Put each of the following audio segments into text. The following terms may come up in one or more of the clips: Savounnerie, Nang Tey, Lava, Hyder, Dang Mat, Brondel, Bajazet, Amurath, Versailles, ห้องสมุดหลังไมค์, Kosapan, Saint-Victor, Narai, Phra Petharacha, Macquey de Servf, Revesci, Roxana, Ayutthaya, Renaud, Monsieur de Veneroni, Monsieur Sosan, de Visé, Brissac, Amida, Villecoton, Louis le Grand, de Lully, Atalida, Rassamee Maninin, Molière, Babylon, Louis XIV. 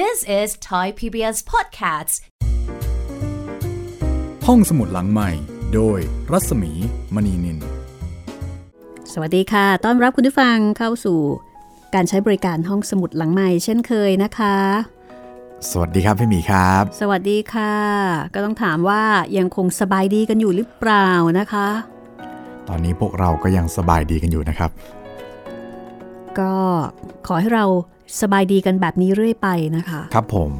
This is Thai PBS Podcasts ห้องสมุดหลังใหม่โดยรัศมีมณีนินสวัสดีค่ะต้อนรับคุณผู้ฟังเข้าสู่การใช้บริการห้องสมุดหลังใหม่เช่นเคยนะคะสวัสดีครับพี่หมีครับสวัสดีค่ะก็ต้องถามว่ายังคงสบายดีกันอยู่หรือเปล่านะคะตอนนี้พวกเราก็ยังสบายดีกันอยู่นะครับก็ขอให้เราสบายดีกันแบบนี้เรื่อยไปนะคะครับผม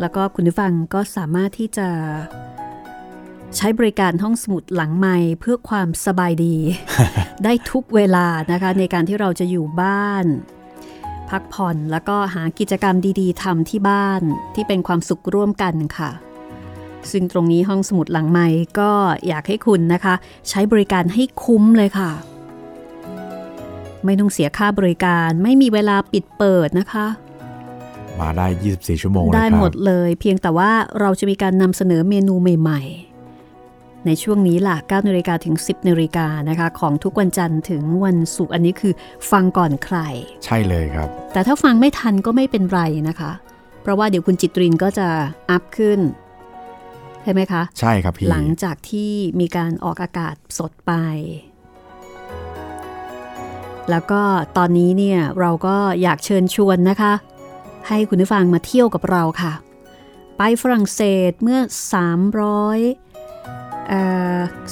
แล้วก็คุณผู้ฟังก็สามารถที่จะใช้บริการห้องสมุดหลังไมค์เพื่อความสบายดี ได้ทุกเวลานะคะในการที่เราจะอยู่บ้านพักผ่อนแล้วก็หากิจกรรมดีๆทำที่บ้านที่เป็นความสุขร่วมกันค่ะซึ่งตรงนี้ห้องสมุดหลังไมค์ก็อยากให้คุณนะคะใช้บริการให้คุ้มเลยค่ะไม่ต้องเสียค่าบริการไม่มีเวลาปิดเปิดนะคะมาได้24ชั่วโมงได้หมดเลยเพียงแต่ว่าเราจะมีการนำเสนอเมนูใหม่ๆในช่วงนี้ล่ะ 9:00 น.ถึง 10:00 น.นะคะของทุกวันจันทร์ถึงวันศุกร์อันนี้คือฟังก่อนใครใช่เลยครับแต่ถ้าฟังไม่ทันก็ไม่เป็นไรนะคะเพราะว่าเดี๋ยวคุณจิตรินก็จะอัพขึ้นใช่ไหมคะใช่ครับพี่หลังจากที่มีการออกอากาศสดไปแล้วก็ตอนนี้เนี่ยเราก็อยากเชิญชวนนะคะให้คุณผู้ฟังมาเที่ยวกับเราค่ะไปฝรั่งเศสเมื่อ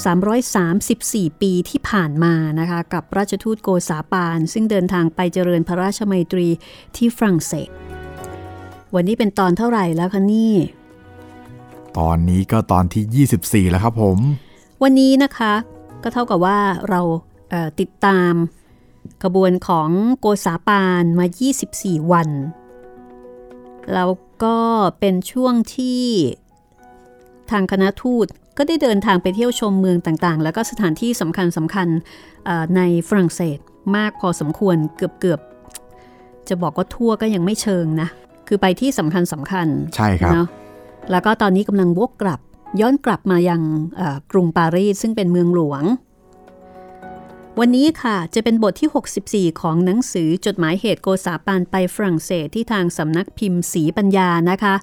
334ปีที่ผ่านมานะคะกับราชทูตโกษาปานซึ่งเดินทางไปเจริญพระราชไมตรีที่ฝรั่งเศสวันนี้เป็นตอนเท่าไหร่แล้วคะนี่ตอนนี้ก็ตอนที่24แล้วครับผมวันนี้นะคะก็เท่ากับว่าเราติดตามขบวนของโกษาปานมา24วันแล้วก็เป็นช่วงที่ทางคณะทูตก็ได้เดินทางไปเที่ยวชมเมืองต่างๆแล้วก็สถานที่สำคัญในฝรั่งเศสมากพอสมควรเกือบจะบอกว่าทั่วก็ยังไม่เชิงนะคือไปที่สำคัญใช่ครับเนาะแล้วก็ตอนนี้กำลังวกกลับย้อนกลับมายังกรุงปารีสซึ่งเป็นเมืองหลวงวันนี้ค่ะจะเป็นบทที่64ของหนังสือจดหมายเหตุโกษาปานไปฝรั่งเศสที่ทางสำนักพิมพ์ศรีปัญญานะคะ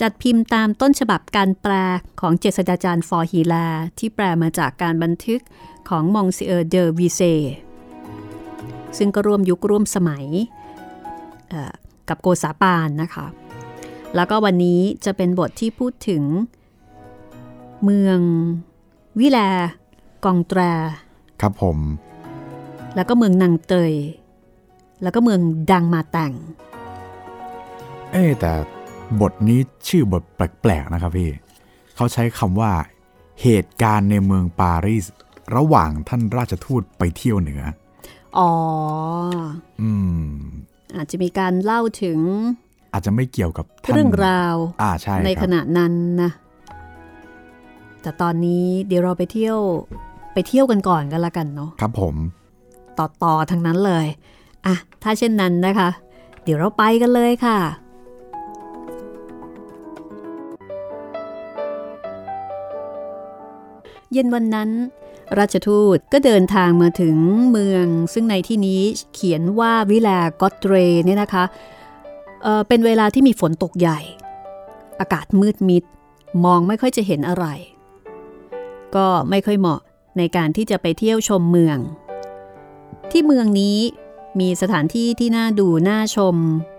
จัดพิมพ์ตามต้นฉบับการแปลของเจษฎาจารย์ฟอร์ฮีแลที่แปลมาจากการบันทึกของมองซิเออร์เดอวีเซซึ่งก็ร่วมยุคร่วมสมัยกับโกษาปานนะคะแล้วก็วันนี้จะเป็นบทที่พูดถึงเมืองวิแลกองแตรครับผมแล้วก็เมืองนางเตยแล้วก็เมืองดังมาแต่งแต่บทนี้ชื่อบทแปลกๆนะครับพี่เขาใช้คำว่าเหตุการณ์ในเมืองปารีสระหว่างท่านราชทูตไปเที่ยวเหนืออ๋ออาจจะมีการเล่าถึงอาจจะไม่เกี่ยวกับเรื่องราวในขณะนั้นนะแต่ตอนนี้เดี๋ยวเราไปเที่ยวกันก่อนกันละกันเนาะครับผมต่อทางนั้นเลยอ่ะถ้าเช่นนั้นนะคะเดี๋ยวเราไปกันเลยค่ะเย็นวันนั้นราชทูตก็เดินทางมาถึงเมืองซึ่งในที่นี้เขียนว่าวิแลกอตเตรเนี่ยนะคะเป็นเวลาที่มีฝนตกใหญ่อากาศมืดมิดมองไม่ค่อยจะเห็นอะไรก็ไม่ค่อยเหมาะในการที่จะไปเที่ยวชมเมืองที่เมืองนี้มีสถานที่ที่น่าดูน่าชม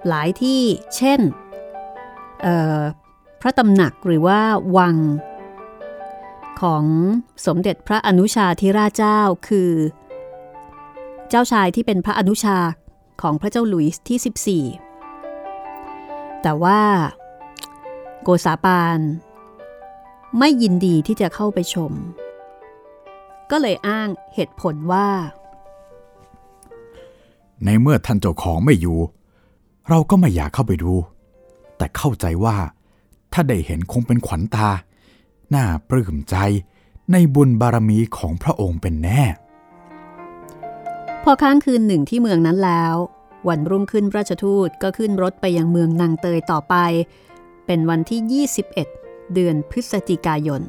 หลายที่เช่นพระตำหนักหรือว่าวังของสมเด็จพระอนุชาธิราชเจ้าคือเจ้าชายที่เป็นพระอนุชาของพระเจ้าหลุยส์ที่14แต่ว่าโกษาปานไม่ยินดีที่จะเข้าไปชมก็เลยอ้างเหตุผลว่าในเมื่อท่านเจ้าของไม่อยู่เราก็ไม่อยากเข้าไปดูแต่เข้าใจว่าถ้าได้เห็นคงเป็นขวัญตาน่าปลื้มใจในบุญบารมีของพระองค์เป็นแน่พอค้างคืนหนึ่งที่เมืองนั้นแล้ววันรุ่งขึ้นราชทูตก็ขึ้นรถไปยังเมืองนางเตยต่อไปเป็นวันที่21เดือนพฤศจิกายน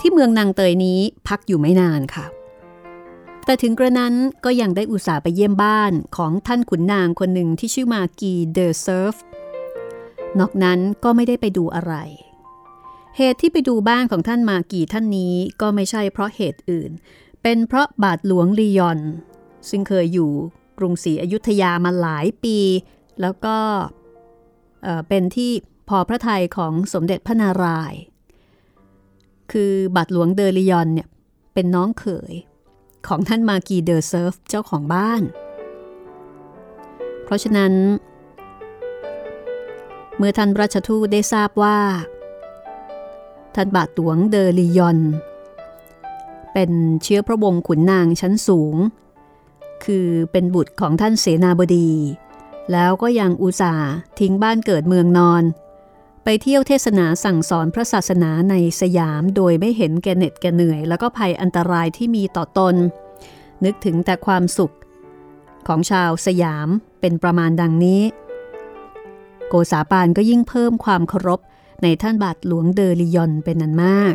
ที่เมืองนางเตยนี้พักอยู่ไม่นานค่ะ แต่ถึงกระนั้นก็ยังได้อุตส่าห์ไปเยี่ยมบ้านของท่านขุนนางคนหนึ่งที่ชื่อมากีเดอเซิร์ฟนอกนั้นก็ไม่ได้ไปดูอะไรเหตุที่ไปดูบ้านของท่านมากีท่านนี้ก็ไม่ใช่เพราะเหตุอื่นเป็นเพราะบาทหลวงลียอนซึ่งเคยอยู่กรุงศรีอยุธยามาหลายปีแล้วก็เป็นที่พอพระทัยของสมเด็จพระนารายณ์คือบาทหลวงเดอลียอนเนี่ยเป็นน้องเขยของท่านมากีเดอเซิร์ฟเจ้าของบ้านเพราะฉะนั้นเมื่อท่านราชทูตได้ทราบว่าท่านบาทหลวงเดอลียอนเป็นเชื้อพระวงศ์ขุนนางชั้นสูงคือเป็นบุตรของท่านเสนาบดีแล้วก็ยังอุตส่าห์ทิ้งบ้านเกิดเมืองนอนไปเที่ยวเทศนาสั่งสอนพระศาสนาในสยามโดยไม่เห็นแก่เหน็ดแก่เหนื่อยแล้วก็ภัยอันตรายที่มีต่อตนนึกถึงแต่ความสุขของชาวสยามเป็นประมาณดังนี้โกษาปานก็ยิ่งเพิ่มความเคารพในท่านบาทหลวงเดอลียอนเป็นนั้นมาก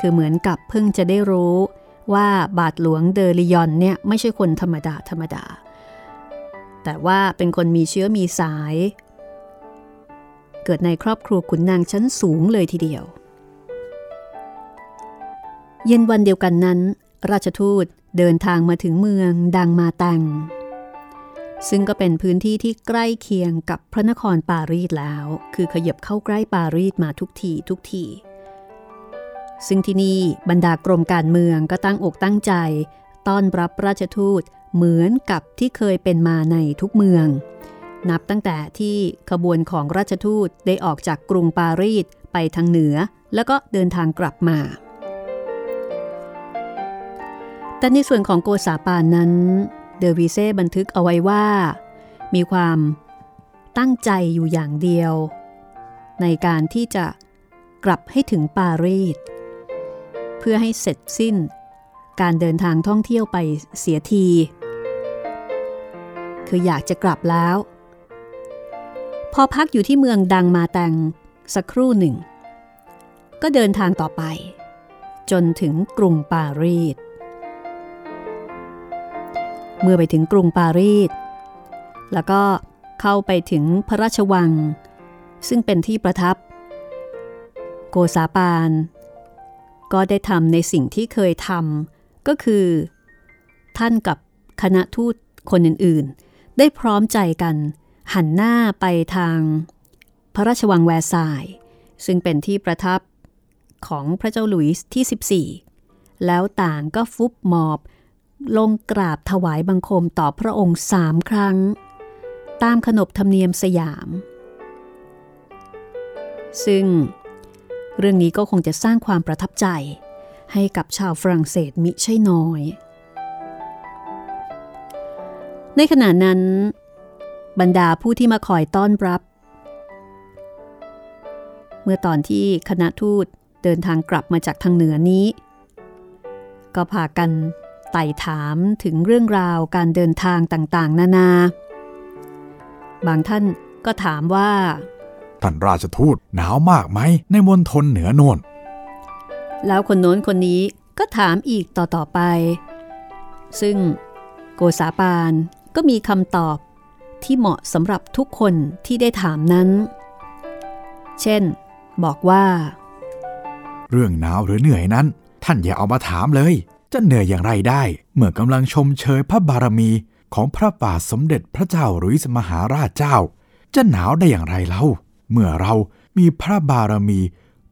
คือเหมือนกับเพิ่งจะได้รู้ว่าบาทหลวงเดอลียอนเนี่ยไม่ใช่คนธรรมดาแต่ว่าเป็นคนมีเชื้อมีสายเกิดในครอบครัวขุนนางชั้นสูงเลยทีเดียวเย็นวันเดียวกันนั้นราชทูตเดินทางมาถึงเมืองดังมาตังซึ่งก็เป็นพื้นที่ที่ใกล้เคียงกับพระนครปารีสแล้วคือขยับเข้าใกล้ปารีสมาทุกทีซึ่งที่นี่บรรดากรมการเมืองก็ตั้งอกตั้งใจต้อนรับราชทูตเหมือนกับที่เคยเป็นมาในทุกเมืองนับตั้งแต่ที่ขบวนของราชทูตได้ออกจากกรุงปารีสไปทางเหนือแล้วก็เดินทางกลับมาแต่ในส่วนของโกษาปานนั้นเดอวีเซ่บันทึกเอาไว้ว่ามีความตั้งใจอยู่อย่างเดียวในการที่จะกลับให้ถึงปารีสเพื่อให้เสร็จสิ้นการเดินทางท่องเที่ยวไปเสียทีคืออยากจะกลับแล้วพอพักอยู่ที่เมืองดังมาตังสักครู่หนึ่งก็เดินทางต่อไปจนถึงกรุงปารีสเมื่อไปถึงกรุงปารีสแล้วก็เข้าไปถึงพระราชวังซึ่งเป็นที่ประทับโกษาปานก็ได้ทำในสิ่งที่เคยทำก็คือท่านกับคณะทูตคนอื่นๆได้พร้อมใจกันหันหน้าไปทางพระราชวังแวร์ซายซึ่งเป็นที่ประทับของพระเจ้าหลุยส์ที่14แล้วต่างก็ฟุบหมอบลงกราบถวายบังคมต่อพระองค์3 ครั้งตามขนบธรรมเนียมสยามซึ่งเรื่องนี้ก็คงจะสร้างความประทับใจให้กับชาวฝรั่งเศสมิใช่น้อยในขณะนั้นบรรดาผู้ที่มาคอยต้อนรับเมื่อตอนที่คณะทูตเดินทางกลับมาจากทางเหนือนี้ก็พากันไต่ถามถึงเรื่องราวการเดินทางต่างๆนานาบางท่านก็ถามว่าท่านราชทูตหนาวมากไหมในมณฑลเหนือโน่นแล้วคนโน้นคนนี้ก็ถามอีกต่อไปซึ่งโกษาปานก็มีคำตอบที่เหมาะสำหรับทุกคนที่ได้ถามนั้นเช่นบอกว่าเรื่องหนาวหรือเหนื่อยนั้นท่านอย่าเอามาถามเลยจะเหนื่อยอย่างไรได้เมื่อกำลังชมเชยพระบารมีของพระบาทสมเด็จพระเจ้าหลุยส์มหาราชเจ้าจะหนาวได้อย่างไรเล่าเมื่อเรามีพระบารมี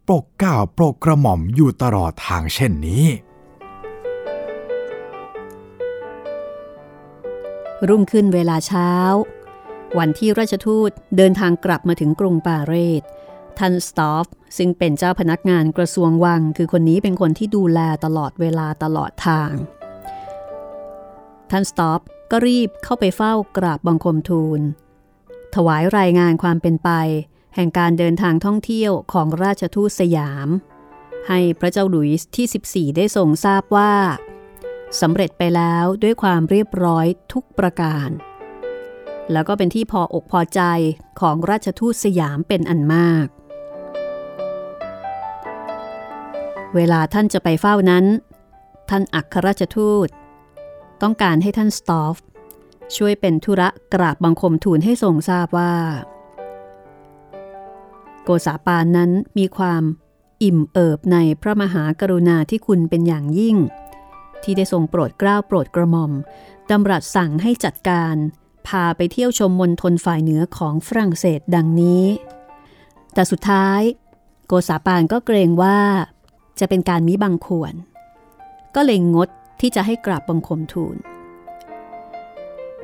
ปกเกล้าปกกระหม่อมอยู่ตลอดทางเช่นนี้รุ่งขึ้นเวลาเช้าวันที่ราชทูตเดินทางกลับมาถึงกรุงปารีสท่านสตอฟซึ่งเป็นเจ้าพนักงานกระทรวงวังคือคนนี้เป็นคนที่ดูแลตลอดเวลาตลอดทางท่านสตอฟก็รีบเข้าไปเฝ้ากราบบังคมทูลถวายรายงานความเป็นไปแห่งการเดินทางท่องเที่ยวของราชทูตสยามให้พระเจ้าหลุยส์ที่14ได้ทรงทราบว่าสำเร็จไปแล้วด้วยความเรียบร้อยทุกประการแล้วก็เป็นที่พออกพอใจของราชทูตสยามเป็นอันมากเวลาท่านจะไปเฝ้านั้นท่านอัครราชทูต ต้องการให้ท่านสตอฟช่วยเป็นธุระกราบบังคมทูลให้ทรงทราบว่าโกษาปานนั้นมีความอิ่มเอิบในพระมหากรุณาธิคุณเป็นอย่างยิ่งที่ได้ทรงโปรดเกล้าโปรดกระหม่อมดำรัสสั่งให้จัดการพาไปเที่ยวชมมณฑลฝ่ายเหนือของฝรั่งเศสดังนี้แต่สุดท้ายโกษาปานก็เกรงว่าจะเป็นการมิบังควรก็เลยงดที่จะให้กราบบังคมทูล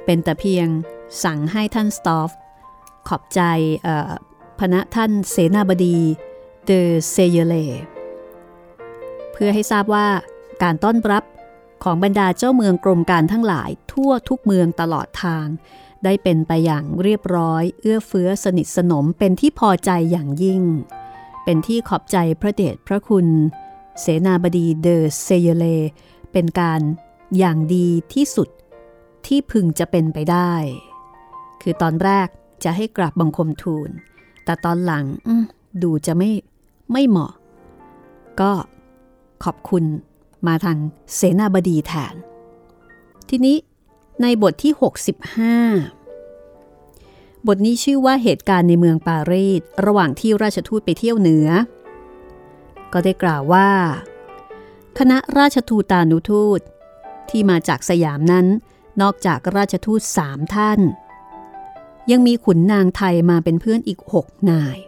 เป็นแต่เพียงสั่งให้ท่านสตอฟขอบใจพระท่านเสนาบดีเดอเซเยเลเพื่อให้ทราบว่าการต้อนรับของบรรดาเจ้าเมืองกรมการทั้งหลายทั่วทุกเมืองตลอดทางได้เป็นไปอย่างเรียบร้อยเอื้อเฟื้อสนิทสนมเป็นที่พอใจอย่างยิ่งเป็นที่ขอบใจพระเดชพระคุณเสนาบดีเดอเซเยเลเป็นการอย่างดีที่สุดที่พึงจะเป็นไปได้คือตอนแรกจะให้กราบบังคมทูลแต่ตอนหลังดูจะไม่เหมาะก็ขอบคุณมาทางเสนาบดีแทนทีนี้ในบทที่65บทนี้ชื่อว่าเหตุการณ์ในเมืองปารีสระหว่างที่ราชทูตไปเที่ยวเหนือก็ได้กล่าวว่าคณะราชทูตานุทูตที่มาจากสยามนั้นนอกจากราชทูต3ท่านยังมีขุนนางไทยมาเป็นเพื่อนอีก6นาย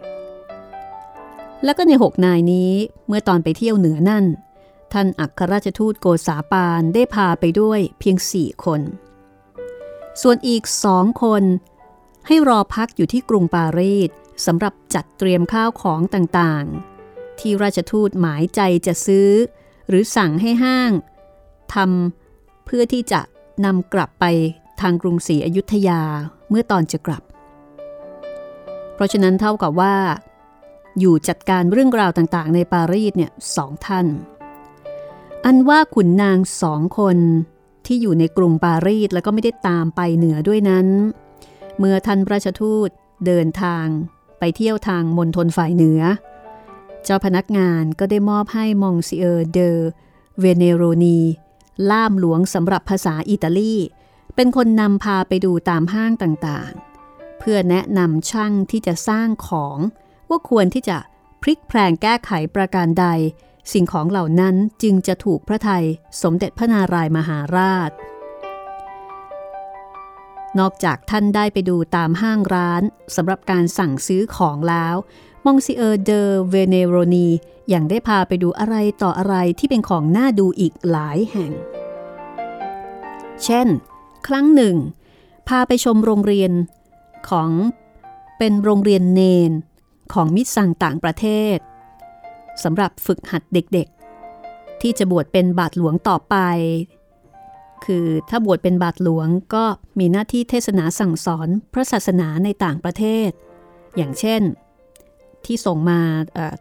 แล้วก็ใน6นายนี้เมื่อตอนไปเที่ยวเหนือนั่นท่านอัครราชทูตโกษาปานได้พาไปด้วยเพียง4คนส่วนอีก2คนให้รอพักอยู่ที่กรุงปารีสสำหรับจัดเตรียมข้าวของต่างๆที่ราชทูตหมายใจจะซื้อหรือสั่งให้ห้างทำเพื่อที่จะนำกลับไปทางกรุงศรีอยุธยาเมื่อตอนจะกลับเพราะฉะนั้นเท่ากับว่าอยู่จัดการเรื่องราวต่างๆในปารีสเนี่ย2ท่านอันว่าขุนนาง2คนที่อยู่ในกรุงปารีสแล้วก็ไม่ได้ตามไปเหนือด้วยนั้นเมื่อท่านราชทูตเดินทางไปเที่ยวทางมณฑลฝ่ายเหนือเจ้าพนักงานก็ได้มอบให้มองซิเออร์เดอเวเนโรนีล่ามหลวงสำหรับภาษาอิตาลีเป็นคนนำพาไปดูตามห้างต่างๆเพื่อแนะนำช่างที่จะสร้างของว่าควรที่จะพลิกแพลงแก้ไขประการใดสิ่งของเหล่านั้นจึงจะถูกพระทัยสมเด็จพระนารายมหาราชนอกจากท่านได้ไปดูตามห้างร้านสำหรับการสั่งซื้อของแล้วมองซิเออร์เดอเวเนโรนียังได้พาไปดูอะไรต่ออะไรที่เป็นของน่าดูอีกหลายแห่งเช่นครั้งหนึ่งพาไปชมโรงเรียนของเป็นโรงเรียนเนนของมิตรสังต่างประเทศสำหรับฝึกหัดเด็กๆที่จะบวชเป็นบาทหลวงต่อไปคือถ้าบวชเป็นบาทหลวงก็มีหน้าที่เทศนาสั่งสอนพระศาสนาในต่างประเทศอย่างเช่นที่ส่งมา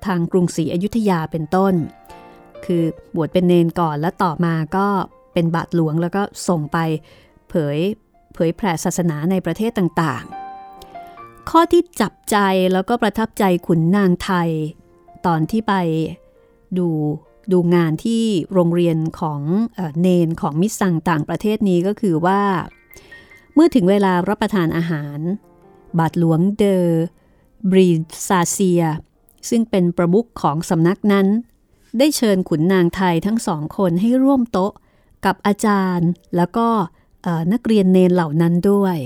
ทางกรุงศรีอยุธยาเป็นต้นคือบวชเป็นเนนก่อนแล้วต่อมาก็เป็นบาทหลวงแล้วก็ส่งไปเผยแผ่ศาสนาในประเทศต่างๆข้อที่จับใจแล้วก็ประทับใจขุนนางไทยตอนที่ไปดูงานที่โรงเรียนของเนนของมิตรสังต่างประเทศนี้ก็คือว่าเมื่อถึงเวลารับประทานอาหารบาทหลวงเดอบรีซาเซียซึ่งเป็นประมุขของสำนักนั้นได้เชิญขุนนางไทยทั้งสองคนให้ร่วมโต๊ะกับอาจารย์แล้วก็นักเรียนเนนเหล่านั้นด้วย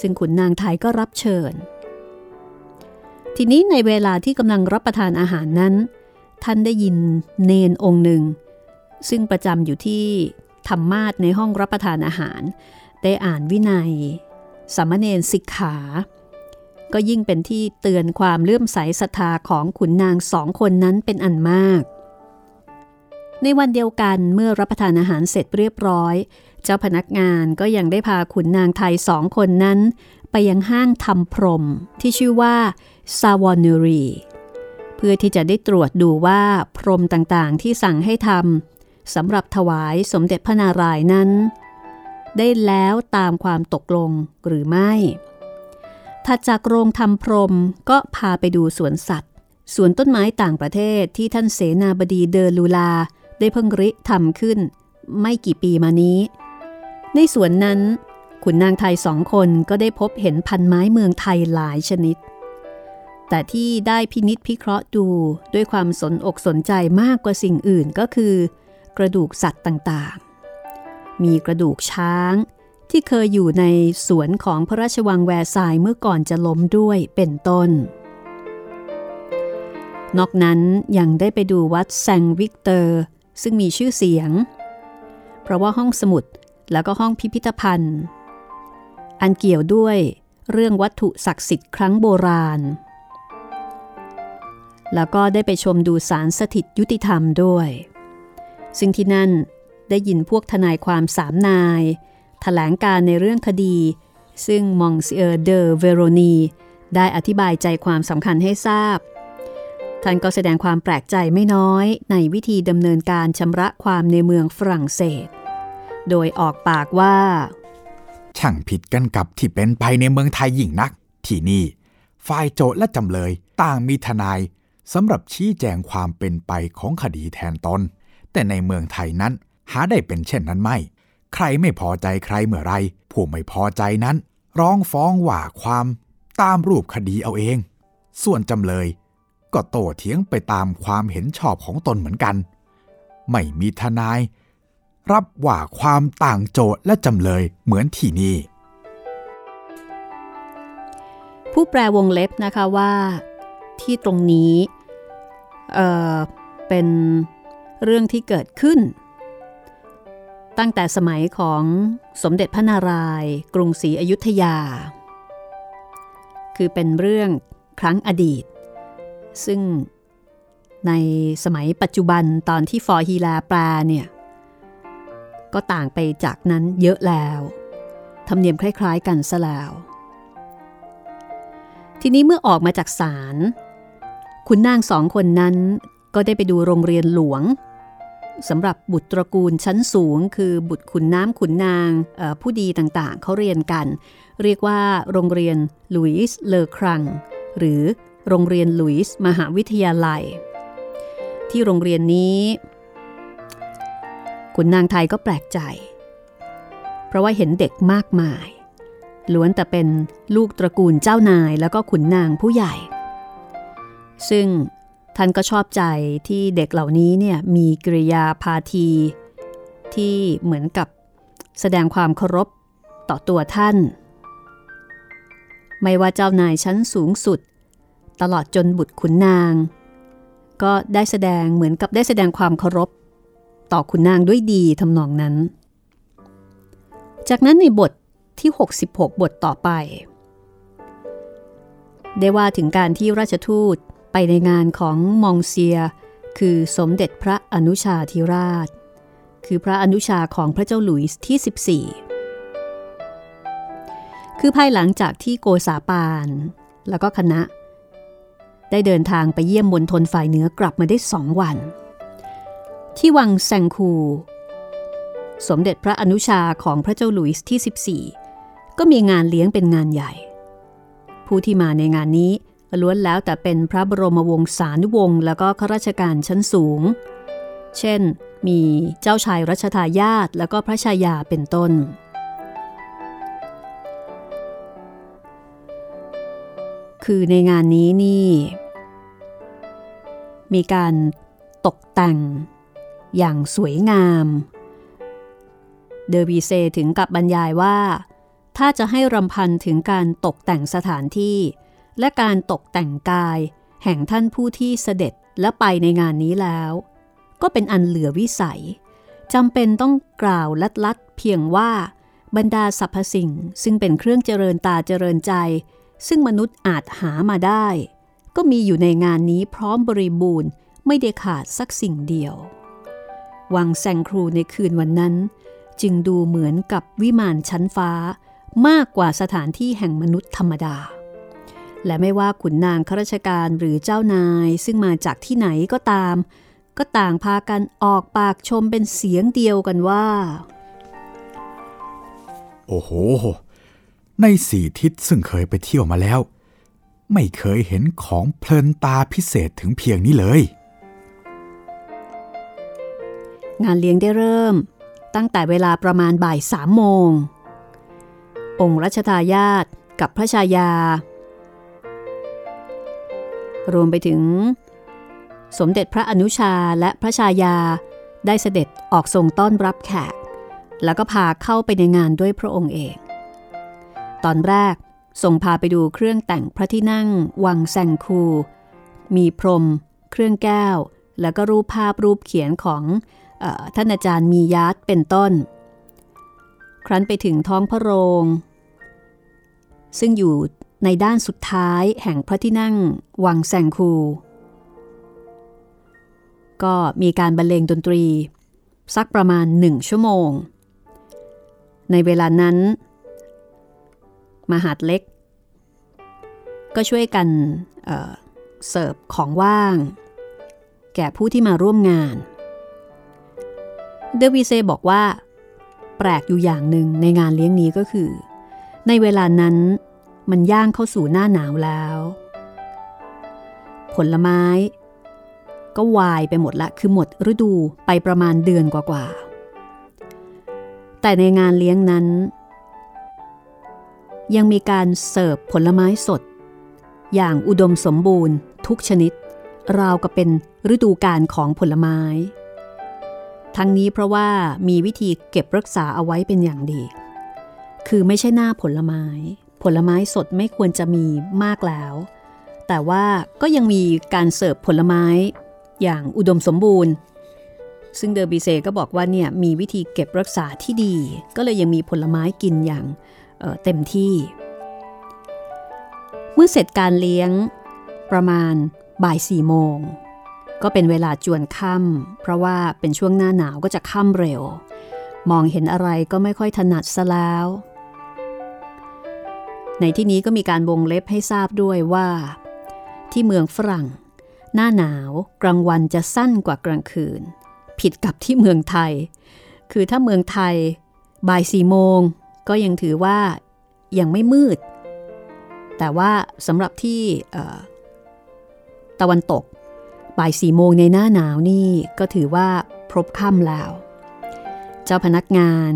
ซึ่งขุนนางไทยก็รับเชิญทีนี้ในเวลาที่กำลังรับประทานอาหารนั้นท่านได้ยินเนนองค์หนึ่งซึ่งประจำอยู่ที่ธรรมาสน์ในห้องรับประทานอาหารได้อ่านวินัยสามเณรสิกขาก็ยิ่งเป็นที่เตือนความเลื่อมใสศรัทธาของขุนนางสองคนนั้นเป็นอันมากในวันเดียวกันเมื่อรับประทานอาหารเสร็จเรียบร้อยเจ้าพนักงานก็ยังได้พาขุนนางไทยสองคนนั้นไปยังห้างทำพรมที่ชื่อว่าซาวอนูรีเพื่อที่จะได้ตรวจดูว่าพรมต่างๆที่สั่งให้ทำสำหรับถวายสมเด็จพระนารายณ์นั้นได้แล้วตามความตกลงหรือไม่ถัดจากโรงทำพรมก็พาไปดูสวนสัตว์สวนต้นไม้ต่างประเทศที่ท่านเสนาบดีเดอลูลาได้เพิ่งริทำขึ้นไม่กี่ปีมานี้ ในสวนนั้นขุนนางไทย2 คนก็ได้พบเห็นพันไม้เมืองไทยหลายชนิดแต่ที่ได้พินิจพิเคราะห์ดูด้วยความสนอกสนใจมากกว่าสิ่งอื่นก็คือกระดูกสัตว์ต่างๆมีกระดูกช้างที่เคยอยู่ในสวนของพระราชวังแวร์ซายน์เมื่อก่อนจะล้มด้วยเป็นต้นนอกนั้นยังได้ไปดูวัดแซงวิกเตอร์ซึ่งมีชื่อเสียงเพราะว่าห้องสมุดแล้วก็ห้องพิพิธภัณฑ์อันเกี่ยวด้วยเรื่องวัตถุศักดิ์สิทธิ์ครั้งโบราณแล้วก็ได้ไปชมดูศาลสถิตยุติธรรมด้วยซึ่งที่นั่นได้ยินพวกทนายความ3 นายแถลงการในเรื่องคดีซึ่งมองซิเออร์เดอเวโรนีได้อธิบายใจความสำคัญให้ทราบท่านก็แสดงความแปลกใจไม่น้อยในวิธีดำเนินการชำระความในเมืองฝรั่งเศสโดยออกปากว่าช่างผิดกันกับที่เป็นไปในเมืองไทยยิ่งนักที่นี่ฝ่ายโจทก์และจำเลยต่างมีทนายสำหรับชี้แจงความเป็นไปของคดีแทนตนแต่ในเมืองไทยนั้นหาได้เป็นเช่นนั้นไม่ใครไม่พอใจใครเมื่อไรผู้ไม่พอใจนั้นร้องฟ้องว่าความตามรูปคดีเอาเองส่วนจำเลยก็โต้เถียงไปตามความเห็นชอบของตนเหมือนกันไม่มีทนายรับว่าความต่างโจทก์และจำเลยเหมือนที่นี่ผู้แปลวงเล็บนะคะว่าที่ตรงนี้เป็นเรื่องที่เกิดขึ้นตั้งแต่สมัยของสมเด็จพระนารายณ์กรุงศรีอยุธยาคือเป็นเรื่องครั้งอดีตซึ่งในสมัยปัจจุบันตอนที่ฟอร์ฮีลาแปลเนี่ยก็ต่างไปจากนั้นเยอะแล้วธรรมเนียมคล้ายๆกันซะแล้วทีนี้เมื่อออกมาจากศาลขุนนาง2 คนนั้นก็ได้ไปดูโรงเรียนหลวงสำหรับบุตรตระกูลชั้นสูงคือบุตรขุนน้ำขุนนางผู้ดีต่างๆเขาเรียนกันเรียกว่าโรงเรียนหลุยส์เลอครังหรือโรงเรียนหลุยส์มหาวิทยาลัยที่โรงเรียนนี้ขุนนางไทยก็แปลกใจเพราะว่าเห็นเด็กมากมายล้วนแต่เป็นลูกตระกูลเจ้านายแล้วก็ขุนนางผู้ใหญ่ซึ่งท่านก็ชอบใจที่เด็กเหล่านี้เนี่ยมีกริยาพาทีที่เหมือนกับแสดงความเคารพต่อตัวท่านไม่ว่าเจ้านายชั้นสูงสุดตลอดจนบุตรขุนนางก็ได้แสดงเหมือนกับได้แสดงความเคารพต่อขุนนางด้วยดีทำนองนั้นจากนั้นในบทที่66บทต่อไปได้ว่าถึงการที่ราชทูตไปในงานของมองเซียคือสมเด็จพระอนุชาธิราชคือพระอนุชาของพระเจ้าหลุยส์ที่14คือภายหลังจากที่โกษาปานแล้วก็คณะได้เดินทางไปเยี่ยมมณฑลฝ่ายเหนือกลับมาได้2 วันที่วังแซงคูสมเด็จพระอนุชาของพระเจ้าหลุยส์ที่14ก็มีงานเลี้ยงเป็นงานใหญ่ผู้ที่มาในงานนี้ล้วนแล้วแต่เป็นพระบรมวงศานุวงศ์แล้วก็ข้าราชการชั้นสูงเช่นมีเจ้าชายรัชทายาทแล้วก็พระชายาเป็นต้นคือในงานนี้นี่มีการตกแต่งอย่างสวยงามเดอวีเซถึงกับบรรยายว่าถ้าจะให้รำพันถึงการตกแต่งสถานที่และการตกแต่งกายแห่งท่านผู้ที่เสด็จและไปในงานนี้แล้วก็เป็นอันเหลือวิสัยจำเป็นต้องกล่าวลัดๆเพียงว่าบรรดาสรรพสิ่งซึ่งเป็นเครื่องเจริญตาเจริญใจซึ่งมนุษย์อาจหามาได้ก็มีอยู่ในงานนี้พร้อมบริบูรณ์ไม่ได้ขาดสักสิ่งเดียววังแซงครูในคืนวันนั้นจึงดูเหมือนกับวิมานชั้นฟ้ามากกว่าสถานที่แห่งมนุษย์ธรรมดาและไม่ว่าขุนนางข้าราชการหรือเจ้านายซึ่งมาจากที่ไหนก็ตามก็ต่างพากันออกปากชมเป็นเสียงเดียวกันว่าโอ้โหใน4 ทิศซึ่งเคยไปเที่ยวมาแล้วไม่เคยเห็นของเพลินตาพิเศษถึงเพียงนี้เลยงานเลี้ยงได้เริ่ม ตั้งแต่เวลาประมาณบ่าย3 โมงองค์รัชทายาทกับพระชายารวมไปถึงสมเด็จพระอนุชาและพระชายาได้เสด็จออกทรงต้อนรับแขกแล้วก็พาเข้าไปในงานด้วยพระองค์เองตอนแรกทรงพาไปดูเครื่องแต่งพระที่นั่งวังแซงคูมีพรมเครื่องแก้วแล้วก็รูปภาพรูปเขียนของท่านอาจารย์มียาตเป็นต้นครั้นไปถึงท้องพระโรงซึ่งอยู่ในด้านสุดท้ายแห่งพระที่นั่งวังแซงคูก็มีการบรรเลงดนตรีสักประมาณ1 ชั่วโมงในเวลานั้นมหาดเล็กก็ช่วยกันเสิร์ฟของว่างแก่ผู้ที่มาร่วมงานเดอวีเซบอกว่าแปลกอยู่อย่างหนึ่งในงานเลี้ยงนี้ก็คือในเวลานั้นมันย่างเข้าสู่หน้าหนาวแล้วผลไม้ก็วายไปหมดละคือหมดฤดูไปประมาณเดือนกว่าๆแต่ในงานเลี้ยงนั้นยังมีการเสิร์ฟผลไม้สดอย่างอุดมสมบูรณ์ทุกชนิดราวกับเป็นฤดูกาลของผลไม้ทั้งนี้เพราะว่ามีวิธีเก็บรักษาเอาไว้เป็นอย่างดีคือไม่ใช่หน้าผลไม้ผลไม้สดไม่ควรจะมีมากแล้วแต่ว่าก็ยังมีการเสิร์ฟผลไม้อย่างอุดมสมบูรณ์ซึ่งเดอบีเซก็บอกว่าเนี่ยมีวิธีเก็บรักษาที่ดีก็เลยยังมีผลไม้กินอย่างเต็มที่เมื่อเสร็จการเลี้ยงประมาณบ่าย4 โมงก็เป็นเวลาจวนค่ำเพราะว่าเป็นช่วงหน้าหนาวก็จะค่ำเร็วมองเห็นอะไรก็ไม่ค่อยถนัดซะแล้วในที่นี้ก็มีการวงเล็บให้ทราบด้วยว่าที่เมืองฝรั่งหน้าหนาวกลางวันจะสั้นกว่ากลางคืนผิดกับที่เมืองไทยคือถ้าเมืองไทยบ่าย4 โมงก็ยังถือว่ายังไม่มืดแต่ว่าสำหรับที่ตะวันตกบ่าย4 โมงในหน้าหนาวนี่ก็ถือว่าพรบค่ำแล้วเจ้าพนักงาน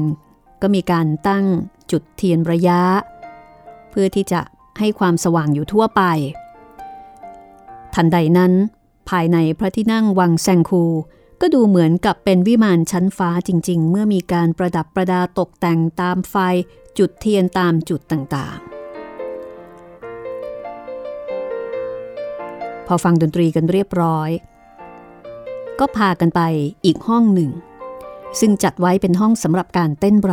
ก็มีการตั้งจุดเทียนระยะเพื่อที่จะให้ความสว่างอยู่ทั่วไปทันใดนั้นภายในพระที่นั่งวังแซงคูก็ดูเหมือนกับเป็นวิมานชั้นฟ้าจริงๆเมื่อมีการประดับประดาตกแต่งตามไฟจุดเทียนตามจุดต่างๆพอฟังดนตรีกันเรียบร้อยก็พากันไปอีกห้องหนึ่งซึ่งจัดไว้เป็นห้องสำหรับการเต้นร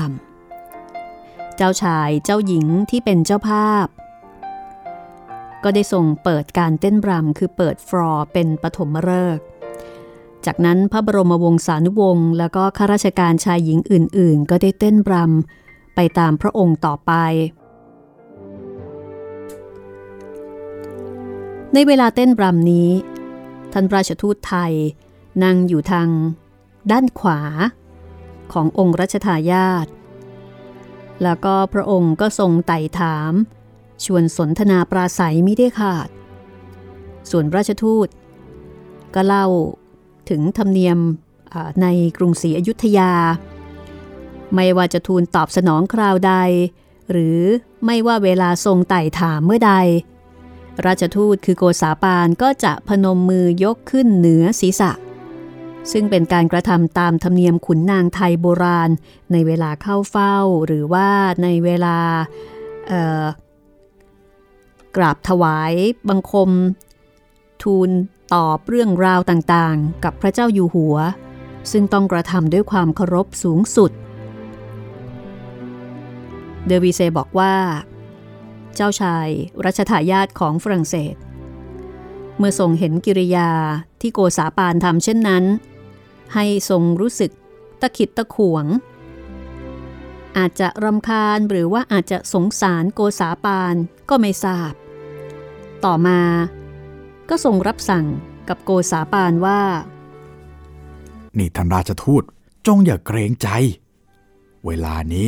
ำเจ้าชายเจ้าหญิงที่เป็นเจ้าภาพก็ได้ส่งเปิดการเต้นรำคือเปิดฟลอร์เป็นปฐมฤกษ์จากนั้นพระบรมวงศานุวงศ์แล้วก็ข้าราชการชายหญิงอื่นๆก็ได้เต้นรำไปตามพระองค์ต่อไปในเวลาเต้นรำนี้ท่านราชทูตไทยนั่งอยู่ทางด้านขวาขององค์รัชทายาทแล้วก็พระองค์ก็ทรงไต่ถามชวนสนทนาปราศัยไม่ได้ขาดส่วนราชทูตก็เล่าถึงธรรมเนียมในกรุงศรีอยุธยาไม่ว่าจะทูลตอบสนองคราวใดหรือไม่ว่าเวลาทรงไต่ถามเมื่อใดราชทูตคือโกษาปานก็จะพนมมือยกขึ้นเหนือศีรษะซึ่งเป็นการกระทำตามธรรมเนียมขุนนางไทยโบราณในเวลาเข้าเฝ้าหรือว่าในเวลากราบถวายบังคมทูลตอบเรื่องราวต่างๆกับพระเจ้าอยู่หัวซึ่งต้องกระทำด้วยความเคารพสูงสุดเดอวีเซบอกว่าเจ้าชายรัชทายาทของฝรั่งเศสเมื่อทรงเห็นกิริยาที่โกษาปานทำเช่นนั้นให้ทรงรู้สึกตะขิดตะขวงอาจจะรำคาญหรือว่าอาจจะสงสารโกษาปานก็ไม่ทราบต่อมาก็ทรงรับสั่งกับโกษาปานว่านี่ท่านราชทูตจงอย่าเกรงใจเวลานี้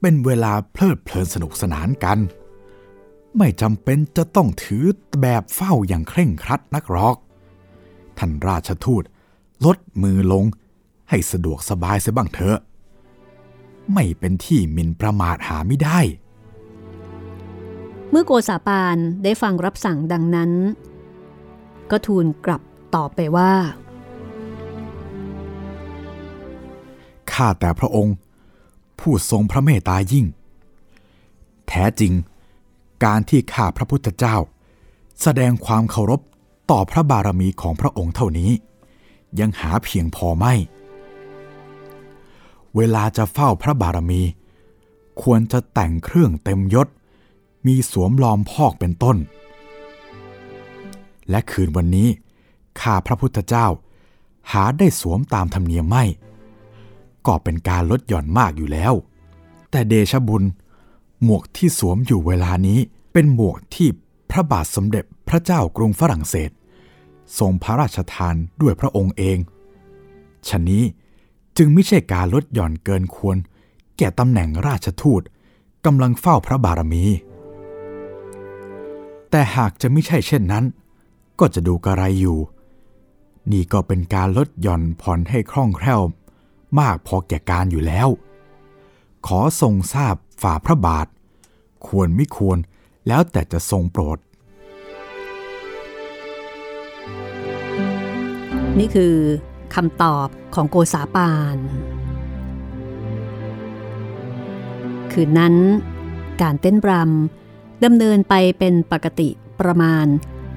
เป็นเวลาเพลิดเพลินสนุกสนานกันไม่จำเป็นจะต้องถือแบบเฝ้าอย่างเคร่งครัดนักหรอกท่านราชทูตลดมือลงให้สะดวกสบายเสียบ้างเถอะ ไม่เป็นที่หมิ่นประมาทหาไม่ได้เมื่อโกษาปานได้ฟังรับสั่งดังนั้นก็ทูลกลับตอบไปว่าข้าแต่พระองค์ผู้ทรงพระเมตตายิ่งแท้จริงการที่ข้าพระพุทธเจ้าแสดงความเคารพต่อพระบารมีของพระองค์เท่านี้ยังหาเพียงพอไม่เวลาจะเฝ้าพระบารมีควรจะแต่งเครื่องเต็มยศมีสวมล้อมพอกเป็นต้นและคืนวันนี้ข้าพระพุทธเจ้าหาได้สวมตามธรรมเนียมไม่ก็เป็นการลดหย่อนมากอยู่แล้วแต่เดชบุญหมวกที่สวมอยู่เวลานี้เป็นหมวกที่พระบาทสมเด็จพระเจ้ากรุงฝรั่งเศสทรงพระราชทานด้วยพระองค์เองฉะนี้จึงไม่ใช่การลดหย่อนเกินควรแก่ตำแหน่งราชทูตกำลังเฝ้าพระบารมีแต่หากจะไม่ใช่เช่นนั้นก็จะดูกระไรอยู่นี่ก็เป็นการลดหย่อนผ่อนให้คล่องแคล่วมากพอแก่การอยู่แล้วขอทรงทราบฝ่าพระบาทควรไม่ควรแล้วแต่จะทรงโปรดนี่คือคำตอบของโกษาปานคืนนั้นการเต้นรำดำเนินไปเป็นปกติประมาณ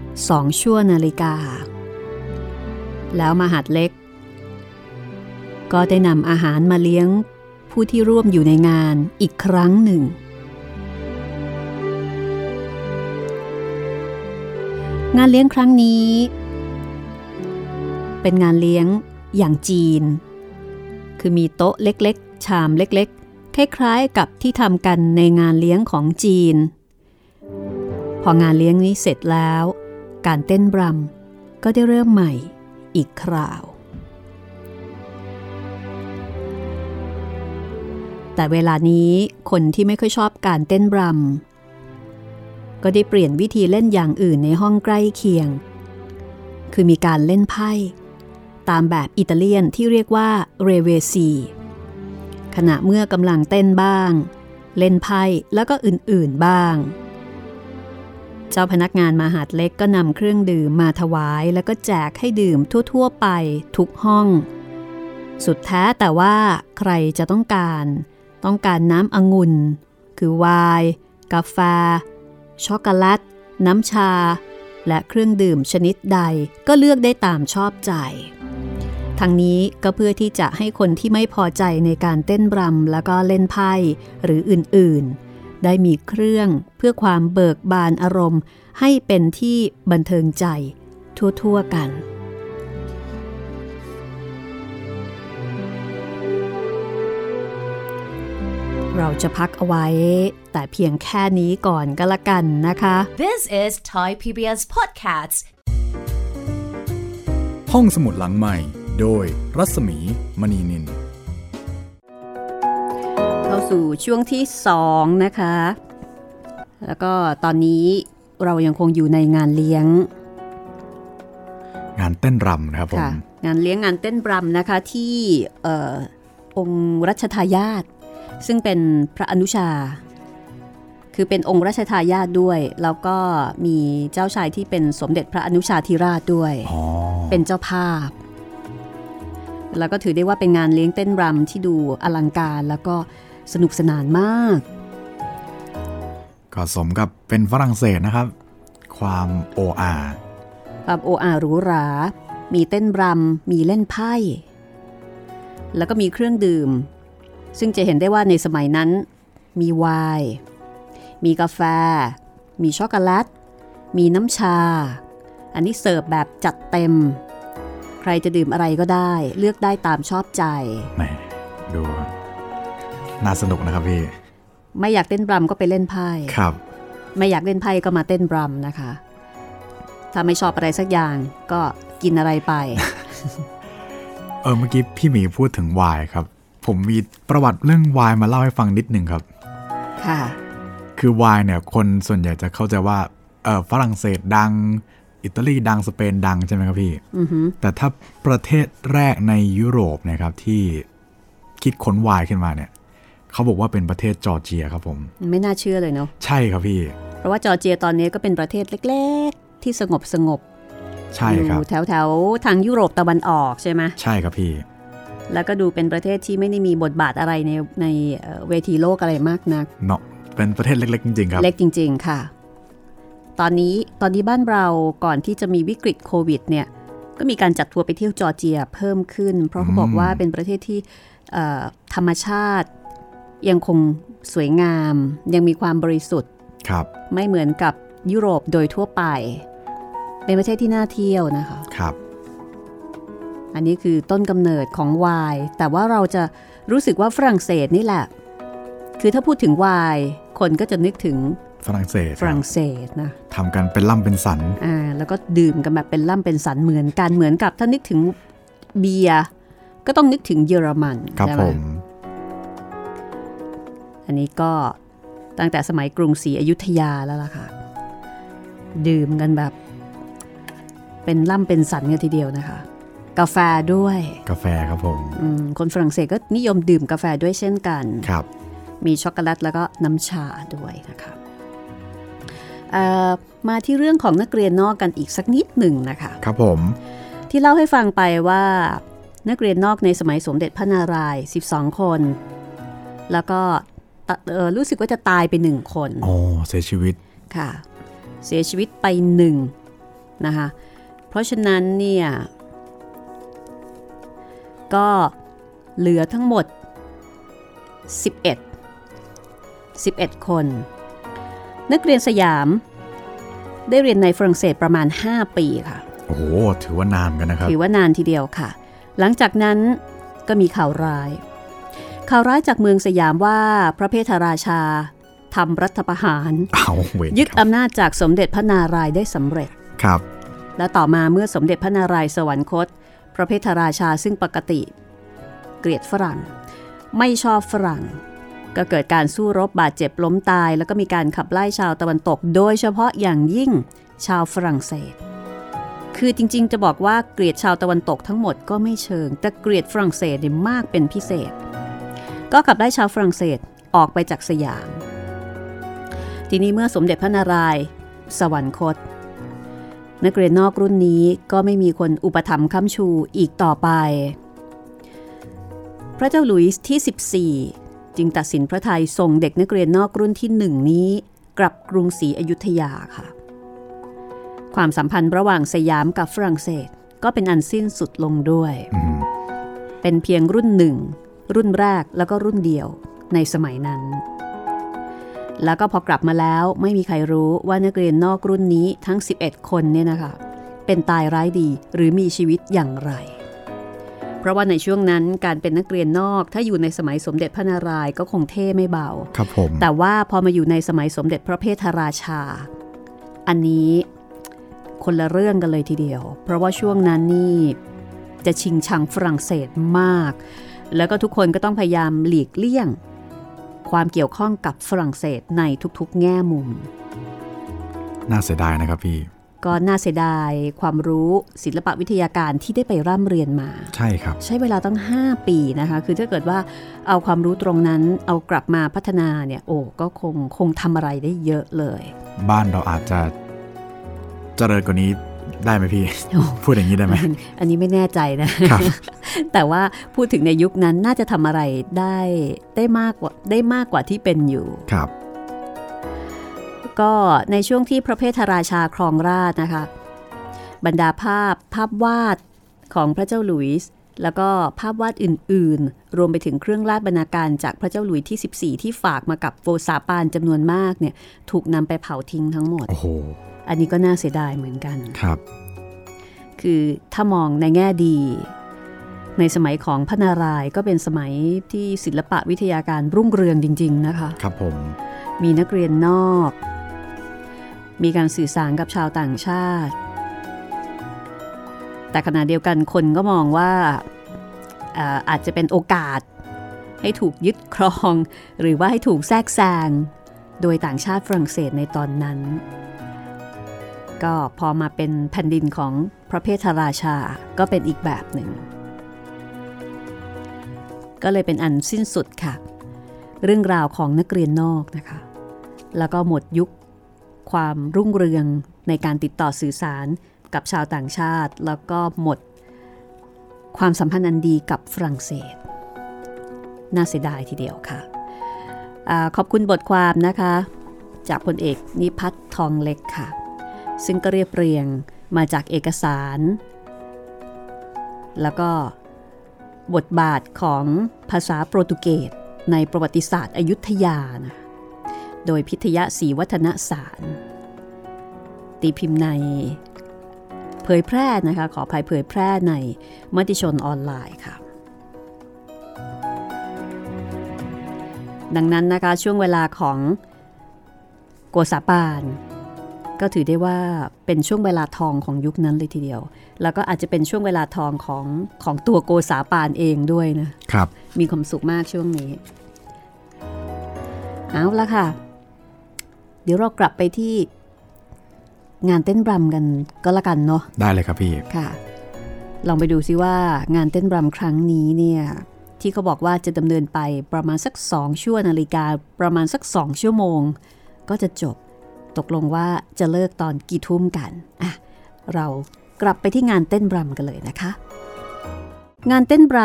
2 ชั่วนาฬิกาแล้วมหาดเล็กก็ได้นำอาหารมาเลี้ยงผู้ที่ร่วมอยู่ในงานอีกครั้งหนึ่งงานเลี้ยงครั้งนี้เป็นงานเลี้ยงอย่างจีนคือมีโต๊ะเล็กๆชามเล็กๆคล้ายๆกับที่ทำกันในงานเลี้ยงของจีนพองานเลี้ยงนี้เสร็จแล้วการเต้นรำก็ได้เริ่มใหม่อีกคราวแต่เวลานี้คนที่ไม่ค่อยชอบการเต้นรำก็ได้เปลี่ยนวิธีเล่นอย่างอื่นในห้องใกล้เคียงคือมีการเล่นไพ่ตามแบบอิตาเลียนที่เรียกว่าเรเวซีขณะเมื่อกำลังเต้นบ้างเล่นไพ่แล้วก็อื่นๆบ้างเจ้าพนักงานมหาดเล็กก็นำเครื่องดื่มมาถวายแล้วก็แจกให้ดื่มทั่วๆไปทุกห้องสุดแท้แต่ว่าใครจะต้องการน้ำองุ่นคือไวน์กาแฟช็อกโกแลตน้ำชาและเครื่องดื่มชนิดใดก็เลือกได้ตามชอบใจทั้งนี้ก็เพื่อที่จะให้คนที่ไม่พอใจในการเต้นรำแล้วก็เล่นไพ่หรืออื่นๆได้มีเครื่องเพื่อความเบิกบานอารมณ์ให้เป็นที่บันเทิงใจทั่วๆกันเราจะพักเอาไว้แต่เพียงแค่นี้ก่อนก็แล้วกันนะคะ This is Thai PBS Podcast ห้องสมุดหลังใหม่โดยรัศมีมณีนินเข้าสู่ช่วงที่2นะคะแล้วก็ตอนนี้เรายังคงอยู่ในงานเลี้ยงงานเต้นรำนะครับผมงานเลี้ยงงานเต้นรำนะคะที่องค์รัชทายาทซึ่งเป็นพระอนุชาคือเป็นองค์รัชทายาทด้วยแล้วก็มีเจ้าชายที่เป็นสมเด็จพระอนุชาธิราชด้วยเป็นเจ้าภาพแล้วก็ถือได้ว่าเป็นงานเลี้ยงเต้นรำที่ดูอลังการแล้วก็สนุกสนานมากก็สมกับเป็นฝรั่งเศสนะครับความโออาหรูหรามีเต้นรำมีเล่นไพ่แล้วก็มีเครื่องดื่มซึ่งจะเห็นได้ว่าในสมัยนั้นมีไวน์มีกาแฟมีช็อกโกแลตมีน้ำชาอันนี้เสิร์ฟแบบจัดเต็มใครจะดื่มอะไรก็ได้เลือกได้ตามชอบใจแหมดูน่าสนุกนะครับพี่ไม่อยากเต้นรำก็ไปเล่นไพ่ครับไม่อยากเล่นไพ่ก็มาเต้นรำนะคะถ้าไม่ชอบอะไรสักอย่างก็กินอะไรไป เมื่อกี้พี่หมีพูดถึงไวน์ครับผมมีประวัติเรื่องไวน์มาเล่าให้ฟังนิดหนึ่งครับค่ะคือไวน์เนี่ยคนส่วนใหญ่จะเข้าใจว่าฝรั่งเศสดังอิตาลีดังสเปนดังใช่ไหมครับพี่แต่ถ้าประเทศแรกในยุโรปนะครับที่คิดค้นไวน์ขึ้นมาเนี่ย เขาบอกว่าเป็นประเทศจอร์เจียครับผมไม่น่าเชื่อเลยเนาะใช่ครับพี่เพราะว่าจอร์เจียตอนนี้ก็เป็นประเทศเล็กๆที่สงบใช่ครับแถวๆทางยุโรปตะวันออกใช่ไหมใช่ครับพี่แล้วก็ดูเป็นประเทศที่ไม่ได้มีบทบาทอะไรในเวทีโลกอะไรมากนักเนาะเป็นประเทศเล็กๆจริงๆครับเล็กจริงๆค่ะตอนนี้บ้านเราก่อนที่จะมีวิกฤตโควิดเนี่ยก็มีการจัดทัวร์ไปเที่ยวจอร์เจียเพิ่มขึ้นเพราะเขาบอกว่าเป็นประเทศที่ธรรมชาติยังคงสวยงามยังมีความบริสุทธิ์ครับไม่เหมือนกับยุโรปโดยทั่วไปเป็นประเทศที่น่าเที่ยวนะคะครับอันนี้คือต้นกำเนิดของไวน์แต่ว่าเราจะรู้สึกว่าฝรั่งเศสนี่แหละคือถ้าพูดถึงไวน์คนก็จะนึกถึงฝรั่งเศสนะทำกันเป็นล่ำเป็นสันแล้วก็ดื่มกันแบบเป็นล่ำเป็นสันเหมือนกับถ้านึกถึงเบียร์ก็ต้องนึกถึงเยอรมันครับผมอันนี้ก็ตั้งแต่สมัยกรุงศรีอยุธยาแล้วล่ะค่ะดื่มกันแบบเป็นล่ำเป็นสันกันทีเดียวนะคะกาแฟด้วยกาแฟครับผมคนฝรั่งเศสก็นิยมดื่มกาแฟด้วยเช่นกันครับมีช็อกโกแลตแล้วก็น้ำชาด้วยนะคะมาที่เรื่องของนักเรียนนอกกันอีกสักนิดหนึ่งนะคะครับผมที่เล่าให้ฟังไปว่านักเรียนนอกในสมัยสมเด็จพระนารายณ์12คนแล้วก็รู้สึกว่าจะตายไป1คนอ๋อเสียชีวิตค่ะเสียชีวิตไป1นะคะเพราะฉะนั้นเนี่ยก็เหลือทั้งหมด11คนนักเรียนสยามได้เรียนในฝรั่งเศสประมาณ5ปีค่ะโอ้โหถือว่านานกันนะครับถือว่านานทีเดียวค่ะหลังจากนั้นก็มีข่าวร้ายจากเมืองสยามว่าพระเพทราชาทำรัฐประหารยึดอำนาจจากสมเด็จพระนารายณ์ได้สำเร็จครับและต่อมาเมื่อสมเด็จพระนารายณ์สวรรคตพระเพทราชาซึ่งปกติเกลียดฝรั่งไม่ชอบฝรั่งก็เกิดการสู้รบบาดเจ็บล้มตายแล้วก็มีการขับไล่ชาวตะวันตกโดยเฉพาะอย่างยิ่งชาวฝรั่งเศสคือจริงๆจะบอกว่าเกลียดชาวตะวันตกทั้งหมดก็ไม่เชิงแต่เกลียดฝรั่งเศสเนี่ยมากเป็นพิเศษก็ขับไล่ชาวฝรั่งเศสออกไปจากสยามทีนี้เมื่อสมเด็จพระนารายณ์สวรรคตนักเรียนนอกรุ่นนี้ก็ไม่มีคนอุปถัมภ์ค้ำชูอีกต่อไปพระเจ้าหลุยส์ที่14จึงตัดสินพระทัยส่งเด็กนักเรียนนอกรุ่นที่1นี้กลับกรุงศรีอยุธยาค่ะความสัมพันธ์ระหว่างสยามกับฝรั่งเศสก็เป็นอันสิ้นสุดลงด้วยเป็นเพียงรุ่น1รุ่นแรกแล้วก็รุ่นเดียวในสมัยนั้นแล้วก็พอกลับมาแล้วไม่มีใครรู้ว่านักเรียนนอกรุ่นนี้ทั้ง11คนเนี่ยนะคะเป็นตายร้ายดีหรือมีชีวิตอย่างไรเพราะว่าในช่วงนั้นการเป็นนักเรียนนอกถ้าอยู่ในสมัยสมเด็จพระนารายณ์ก็คงเท่ไม่เบาครับผมแต่ว่าพอมาอยู่ในสมัยสมเด็จพระเพทราชาอันนี้คนละเรื่องกันเลยทีเดียวเพราะว่าช่วงนั้นนี่จะชิงชังฝรั่งเศสมากแล้วก็ทุกคนก็ต้องพยายามหลีกเลี่ยงความเกี่ยวข้องกับฝรั่งเศสในทุกๆแง่มุมน่าเสียดายนะครับพี่ก็น่าเสียดายความรู้ศิลปวิทยาการที่ได้ไปร่ำเรียนมาใช่ครับใช้เวลาตั้ง5ปีนะคะคือถ้าเกิดว่าเอาความรู้ตรงนั้นเอากลับมาพัฒนาเนี่ยโอ้ก็คงทำอะไรได้เยอะเลยบ้านเราอาจจะเจริญกว่านี้ได้ไหมพี่ พูดอย่างนี้ได้ไหม อันนี้ไม่แน่ใจนะ แต่ว่าพูดถึงในยุคนั้นน่าจะทำอะไรได้มากกว่าที่เป็นอยู่ครับก็ในช่วงที่พระเพทราชาครองราชนะคะบรรดาภาพวาดของพระเจ้าหลุยส์แล้วก็ภาพวาดอื่นๆรวมไปถึงเครื่องราชบรรณาการจากพระเจ้าหลุยส์ที่14ที่ฝากมากับโวสาปานจำนวนมากเนี่ยถูกนำไปเผาทิ้งทั้งหมดโอ้โหอันนี้ก็น่าเสียดายเหมือนกันครับคือถ้ามองในแง่ดีในสมัยของพระนารายณ์ก็เป็นสมัยที่ศิลปวิทยาการรุ่งเรืองจริงๆนะคะครับผมมีนักเรียนนอกมีการสื่อสารกับชาวต่างชาติแต่ขณะเดียวกันคนก็มองว่าอาจจะเป็นโอกาสให้ถูกยึดครองหรือว่าให้ถูกแทรกแซงโดยต่างชาติฝรั่งเศสในตอนนั้นก็พอมาเป็นแผ่นดินของพระเพทราชาก็เป็นอีกแบบหนึ่งก็เลยเป็นอันสิ้นสุดค่ะ เรื่องราวของนักเรียนนอกนะคะแล้วก็หมดยุคความรุ่งเรืองในการติดต่อสื่อสารกับชาวต่างชาติแล้วก็หมดความสัมพันธ์อันดีกับฝรั่งเศสน่าเสียดายทีเดียวค่ะขอบคุณบทความนะคะจากพลเอกนิพัฒน์ทองเล็กค่ะซึ่งก็เรียบเรียงมาจากเอกสารแล้วก็บทบาทของภาษาโปรตุเกสในประวัติศาสตร์อยุธยานะโดยพิทยะศรีวัฒนสารตีพิมพ์ในเผยแพร่นะคะขออภัยเผยแพร่ในมติชนออนไลน์ค่ะดังนั้นนะคะช่วงเวลาของโกษาปานก็ถือได้ว่าเป็นช่วงเวลาทองของยุคนั้นเลยทีเดียวแล้วก็อาจจะเป็นช่วงเวลาทองของตัวโกษาปานเองด้วยนะครับมีความสุขมากช่วงนี้เอาละค่ะเดี๋ยวเรากลับไปที่งานเต้นรำกันก็แล้วกันเนาะได้เลยครับพี่ค่ะลองไปดูซิว่างานเต้นรำครั้งนี้เนี่ยที่เขาบอกว่าจะดำเนินไปประมาณสัก2ชั่วนาฬิกาประมาณสัก2ชั่วโมงก็จะจบตกลงว่าจะเลิกตอนกี่ทุ่มกันอ่ะเรากลับไปที่งานเต้นรำกันเลยนะคะงานเต้นร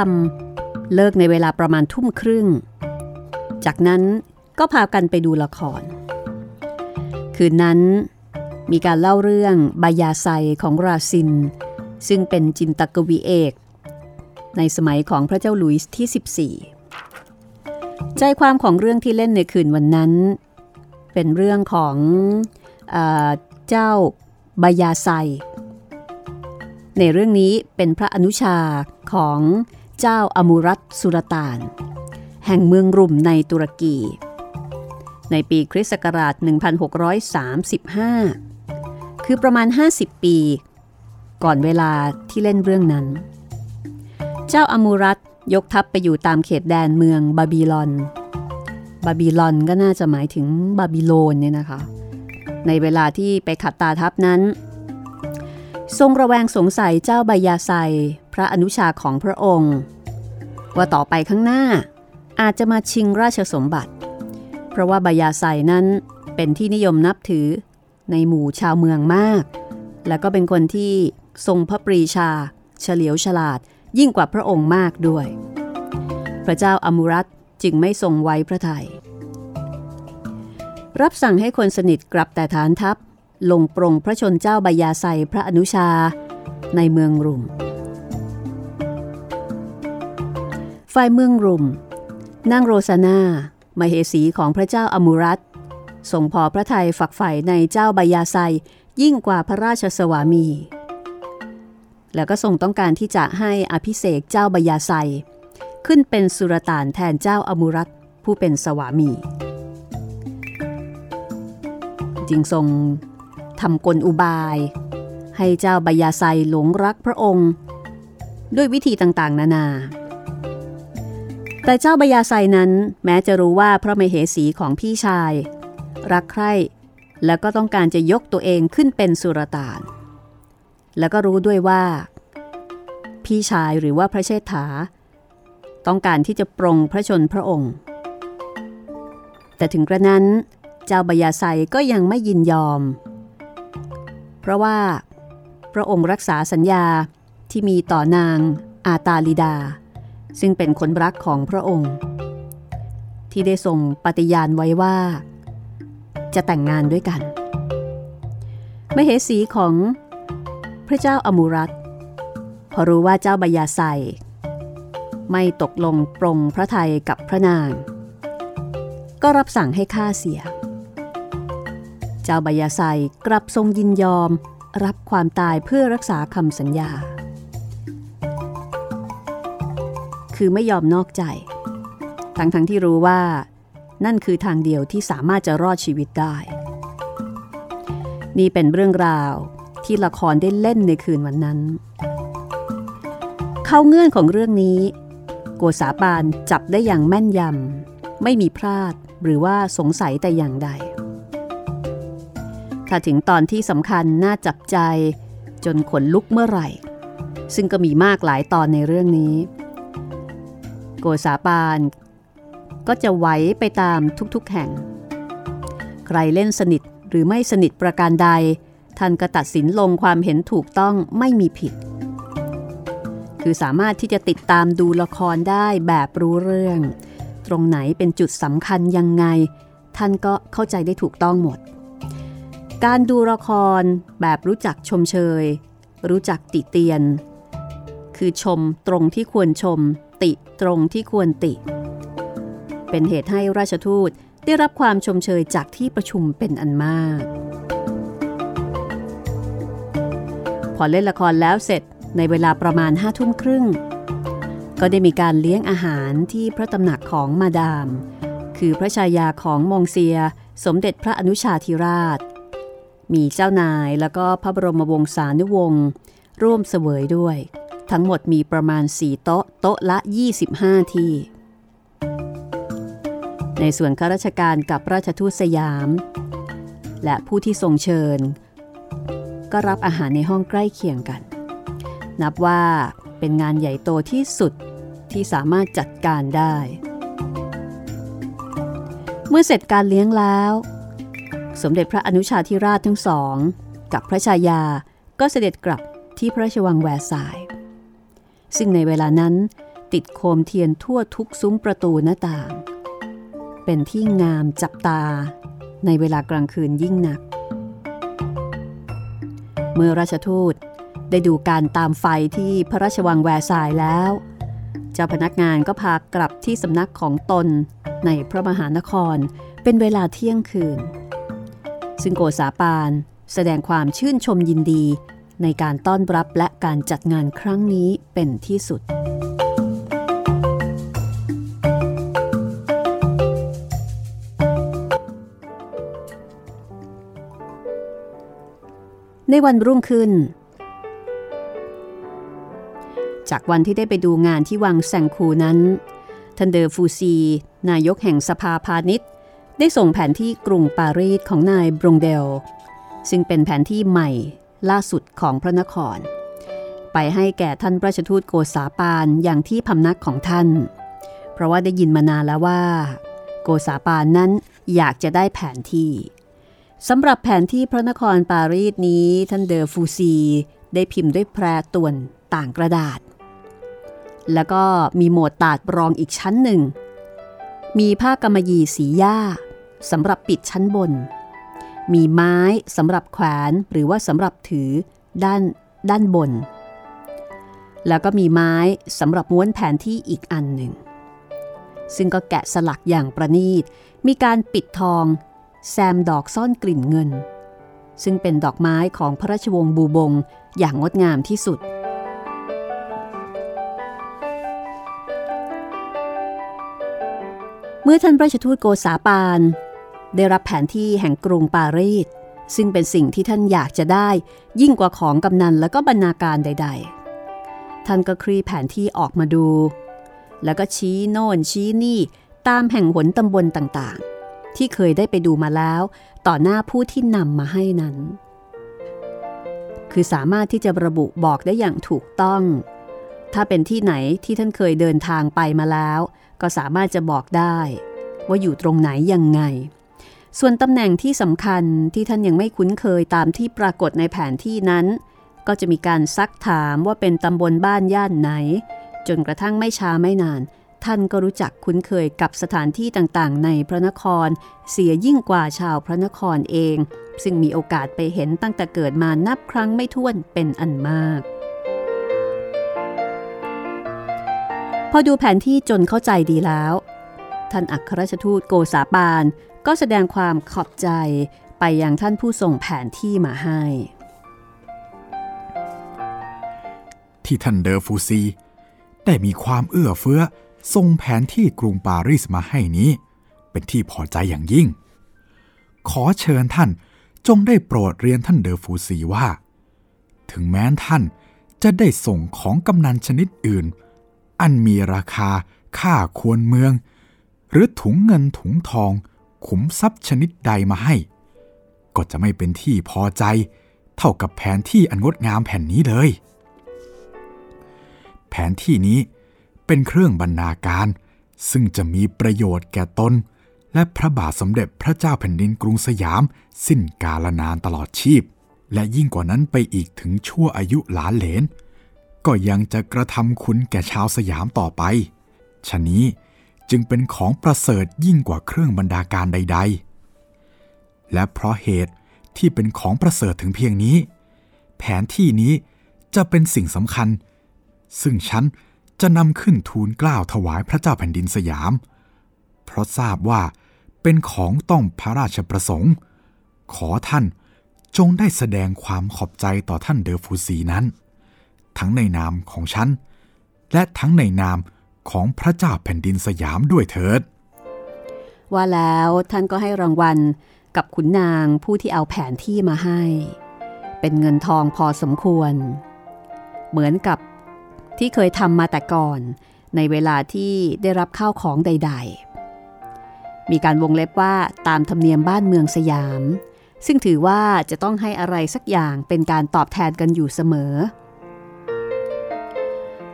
ำเลิกในเวลาประมาณทุ่มครึ่งจากนั้นก็พากันไปดูละครคืนนั้นมีการเล่าเรื่องบายาไซของราซินซึ่งเป็นจินตกวีเอกในสมัยของพระเจ้าหลุยส์ที่14ใจความของเรื่องที่เล่นในคืนวันนั้นเป็นเรื่องของเจ้าบายาไซในเรื่องนี้เป็นพระอนุชาของเจ้าอมูรัตสุลต่านแห่งเมืองรุมในตุรกีในปีคริสต์ศักราช1635คือประมาณ50ปีก่อนเวลาที่เล่นเรื่องนั้นเจ้าอมูรัตยกทัพไปอยู่ตามเขตแดนเมืองบาบิลอนก็น่าจะหมายถึงบาบิโลนเนี่ยนะคะในเวลาที่ไปขัดตาทัพนั้นทรงระแวงสงสัยเจ้าบายาไซพระอนุชาของพระองค์ว่าต่อไปข้างหน้าอาจจะมาชิงราชสมบัติเพราะว่าบายาไซนั้นเป็นที่นิยมนับถือในหมู่ชาวเมืองมากและก็เป็นคนที่ทรงพระปรีชาเฉลียวฉลาดยิ่งกว่าพระองค์มากด้วยพระเจ้าอมูรัตจึงไม่ทรงไว้พระทัยรับสั่งให้คนสนิทกลับแต่ฐานทัพลงปรงพระชนเจ้าบายาไซพระอนุชาในเมืองรุมฝ่ายเมืองรุมนางโรซาน่ามเหสีของพระเจ้าอมูรัตทรงพอพระทัยฝักใฝ่ในเจ้าบายาไซยิ่งกว่าพระราชสวามีแล้วก็ทรงต้องการที่จะให้อภิเษกเจ้าบายาไซขึ้นเป็นสุลต่านแทนเจ้าอมูรัตผู้เป็นสวามีจึงทรงทำกลอุบายให้เจ้าบายาไซหลงรักพระองค์ด้วยวิธีต่างๆนานาแต่เจ้าบายาไซนั้นแม้จะรู้ว่าพระมเหสีของพี่ชายรักใคร่แล้วก็ต้องการจะยกตัวเองขึ้นเป็นสุลต่านแล้วก็รู้ด้วยว่าพี่ชายหรือว่าพระเชษฐาต้องการที่จะปรงพระชนพระองค์แต่ถึงกระนั้นเจ้าบายาไซก็ยังไม่ยินยอมเพราะว่าพระองค์รักษาสัญญาที่มีต่อนางอาตาลิดาซึ่งเป็นคนรักของพระองค์ที่ได้ทรงปฏิญาณไว้ว่าจะแต่งงานด้วยกันมเหสีของพระเจ้าอมูรัตพอรู้ว่าเจ้าบายาไซไม่ตกลงปรงพระทัยกับพระนางก็รับสั่งให้ฆ่าเสียเจ้าบายาไซกลับทรงยินยอมรับความตายเพื่อรักษาคำสัญญาคือไม่ยอมนอกใจทั้งที่รู้ว่านั่นคือทางเดียวที่สามารถจะรอดชีวิตได้นี่เป็นเรื่องราวที่ละครได้เล่นในคืนวันนั้นเข้าเงื่อนของเรื่องนี้โกษาปานจับได้อย่างแม่นยำไม่มีพลาดหรือว่าสงสัยแต่อย่างใดถ้าถึงตอนที่สำคัญน่าจับใจจนขนลุกเมื่อไหร่ซึ่งก็มีมากหลายตอนในเรื่องนี้โกษาปาน ก็จะไหวไปตามทุกๆแห่งใครเล่นสนิทหรือไม่สนิทประการใดท่านก็ตัดสินลงความเห็นถูกต้องไม่มีผิดคือสามารถที่จะติดตามดูละครได้แบบรู้เรื่องตรงไหนเป็นจุดสำคัญยังไงท่านก็เข้าใจได้ถูกต้องหมดการดูละครแบบรู้จักชมเชยรู้จักติเตียนคือชมตรงที่ควรชมติตรงที่ควรติเป็นเหตุให้ราชทูตได้รับความชมเชยจากที่ประชุมเป็นอันมากพอเล่นละครแล้วเสร็จในเวลาประมาณ 21:30 น.ก็ได้มีการเลี้ยงอาหารที่พระตำหนักของมาดามคือพระชายาของมองเซียสมเด็จพระอนุชาธิราชมีเจ้านายแล้วก็พระบรมวงศานุวงศ์ร่วมเสวยด้วยทั้งหมดมีประมาณ4โต๊ะโต๊ะละ25ที่ในส่วนข้าราชการกับราชทูตสยามและผู้ที่ทรงเชิญก็รับอาหารในห้องใกล้เคียงกันนับว่าเป็นงานใหญ่โตที่สุดที่สามารถจัดการได้เมื่อเสร็จการเลี้ยงแล้วสมเด็จพระอนุชาธิราชทั้งสองกับพระชายาก็เสด็จกลับที่พระราชวังแวร์ซายน์ซึ่งในเวลานั้นติดโคมเทียนทั่วทุกซุ้มประตูหน้าต่างเป็นที่งามจับตาในเวลากลางคืนยิ่งนักเมื่อราชทูตได้ดูการตามไฟที่พระราชวังแวร์ซายน์แล้วเจ้าพนักงานก็พากลับที่สำนักของตนในพระมหานครเป็นเวลาเที่ยงคืนซึ่งโกษาปานแสดงความชื่นชมยินดีในการต้อนรับและการจัดงานครั้งนี้เป็นที่สุดในวันรุ่งขึ้นจากวันที่ได้ไปดูงานที่วังแซงคูนั้นท่านเดอฟูซีนายกแห่งสภาพาณิชย์ได้ส่งแผนที่กรุงปารีสของนายบรงเดลซึ่งเป็นแผนที่ใหม่ล่าสุดของพระนครไปให้แก่ท่านราชทูตโกษาปานอย่างที่พำนักของท่านเพราะว่าได้ยินมานานแล้วว่าโกษาปานนั้นอยากจะได้แผนที่สำหรับแผนที่พระนครปารีสนี้ท่านเดอฟูซีได้พิมพ์ด้วยแพรต่วนต่างกระดาษแล้วก็มีโหมดตาดรองอีกชั้นหนึ่งมีผ้ากำมะหยี่สีหญ้าสำหรับปิดชั้นบนมีไม้สำหรับแขวนหรือว่าสำหรับถือด้านบนแล้วก็มีไม้สำหรับม้วนแผนที่อีกอันหนึ่งซึ่งก็แกะสลักอย่างประณีตมีการปิดทองแซมดอกซ่อนกลิ่นเงินซึ่งเป็นดอกไม้ของพระราชวงศ์บูบงอย่างงดงามที่สุดเมื่อท่านราชทูตโกษาปานได้รับแผนที่แห่งกรุงปารีสซึ่งเป็นสิ่งที่ท่านอยากจะได้ยิ่งกว่าของกำนันและก็บรรณาการใดๆท่านก็คลี่แผนที่ออกมาดูแล้วก็ชี้โน่นชี้นี่ตามแห่งหนตำบลต่างๆที่เคยได้ไปดูมาแล้วต่อหน้าผู้ที่นำมาให้นั้นคือสามารถที่จะระบุบอกได้อย่างถูกต้องถ้าเป็นที่ไหนที่ท่านเคยเดินทางไปมาแล้วก็สามารถจะบอกได้ว่าอยู่ตรงไหนยังไงส่วนตำแหน่งที่สำคัญที่ท่านยังไม่คุ้นเคยตามที่ปรากฏในแผนที่นั้นก็จะมีการซักถามว่าเป็นตำบลบ้านย่านไหนจนกระทั่งไม่ช้าไม่นานท่านก็รู้จักคุ้นเคยกับสถานที่ต่างๆในพระนครเสียยิ่งกว่าชาวพระนครเองซึ่งมีโอกาสไปเห็นตั้งแต่เกิดมานับครั้งไม่ถ้วนเป็นอันมากพอดูแผนที่จนเข้าใจดีแล้วท่านอัครราชทูตโกษาปานก็แสดงความขอบใจไปยังท่านผู้ส่งแผนที่มาให้ที่ท่านเดอฟูซีได้มีความเอื้อเฟื้อส่งแผนที่กรุงปารีสมาให้นี้เป็นที่พอใจอย่างยิ่งขอเชิญท่านจงได้โปรดเรียนท่านเดอฟูซีว่าถึงแม้ท่านจะได้ส่งของกำนันชนิดอื่นอันมีราคาค่าควรเมืองหรือถุงเงินถุงทองขุมทรัพย์ชนิดใดมาให้ก็จะไม่เป็นที่พอใจเท่ากับแผนที่อันงดงามแผ่นนี้เลยแผนที่นี้เป็นเครื่องบรรณาการ ซึ่งจะมีประโยชน์แก่ตนและพระบาทสมเด็จพระเจ้าแผ่นดินกรุงสยามสิ้นกาลนานตลอดชีพและยิ่งกว่านั้นไปอีกถึงชั่วอายุหลานเหลนก็ยังจะกระทำคุณแก่ชาวสยามต่อไปฉะนี้จึงเป็นของประเสริฐยิ่งกว่าเครื่องบรรณาการใดๆและเพราะเหตุที่เป็นของประเสริฐถึงเพียงนี้แผนที่นี้จะเป็นสิ่งสำคัญซึ่งฉันจะนำขึ้นทูลเกล้าถวายพระเจ้าแผ่นดินสยามเพราะทราบว่าเป็นของต้องพระราชประสงค์ขอท่านจงได้แสดงความขอบใจต่อท่านเดอฟูซีนั้นทั้งในนามของฉันและทั้งในนามของพระเจ้าแผ่นดินสยามด้วยเถิดว่าแล้วท่านก็ให้รางวัลกับขุนนางผู้ที่เอาแผนที่มาให้เป็นเงินทองพอสมควรเหมือนกับที่เคยทำมาแต่ก่อนในเวลาที่ได้รับข้าวของใดๆมีการวงเล็บว่าตามธรรมเนียมบ้านเมืองสยามซึ่งถือว่าจะต้องให้อะไรสักอย่างเป็นการตอบแทนกันอยู่เสมอ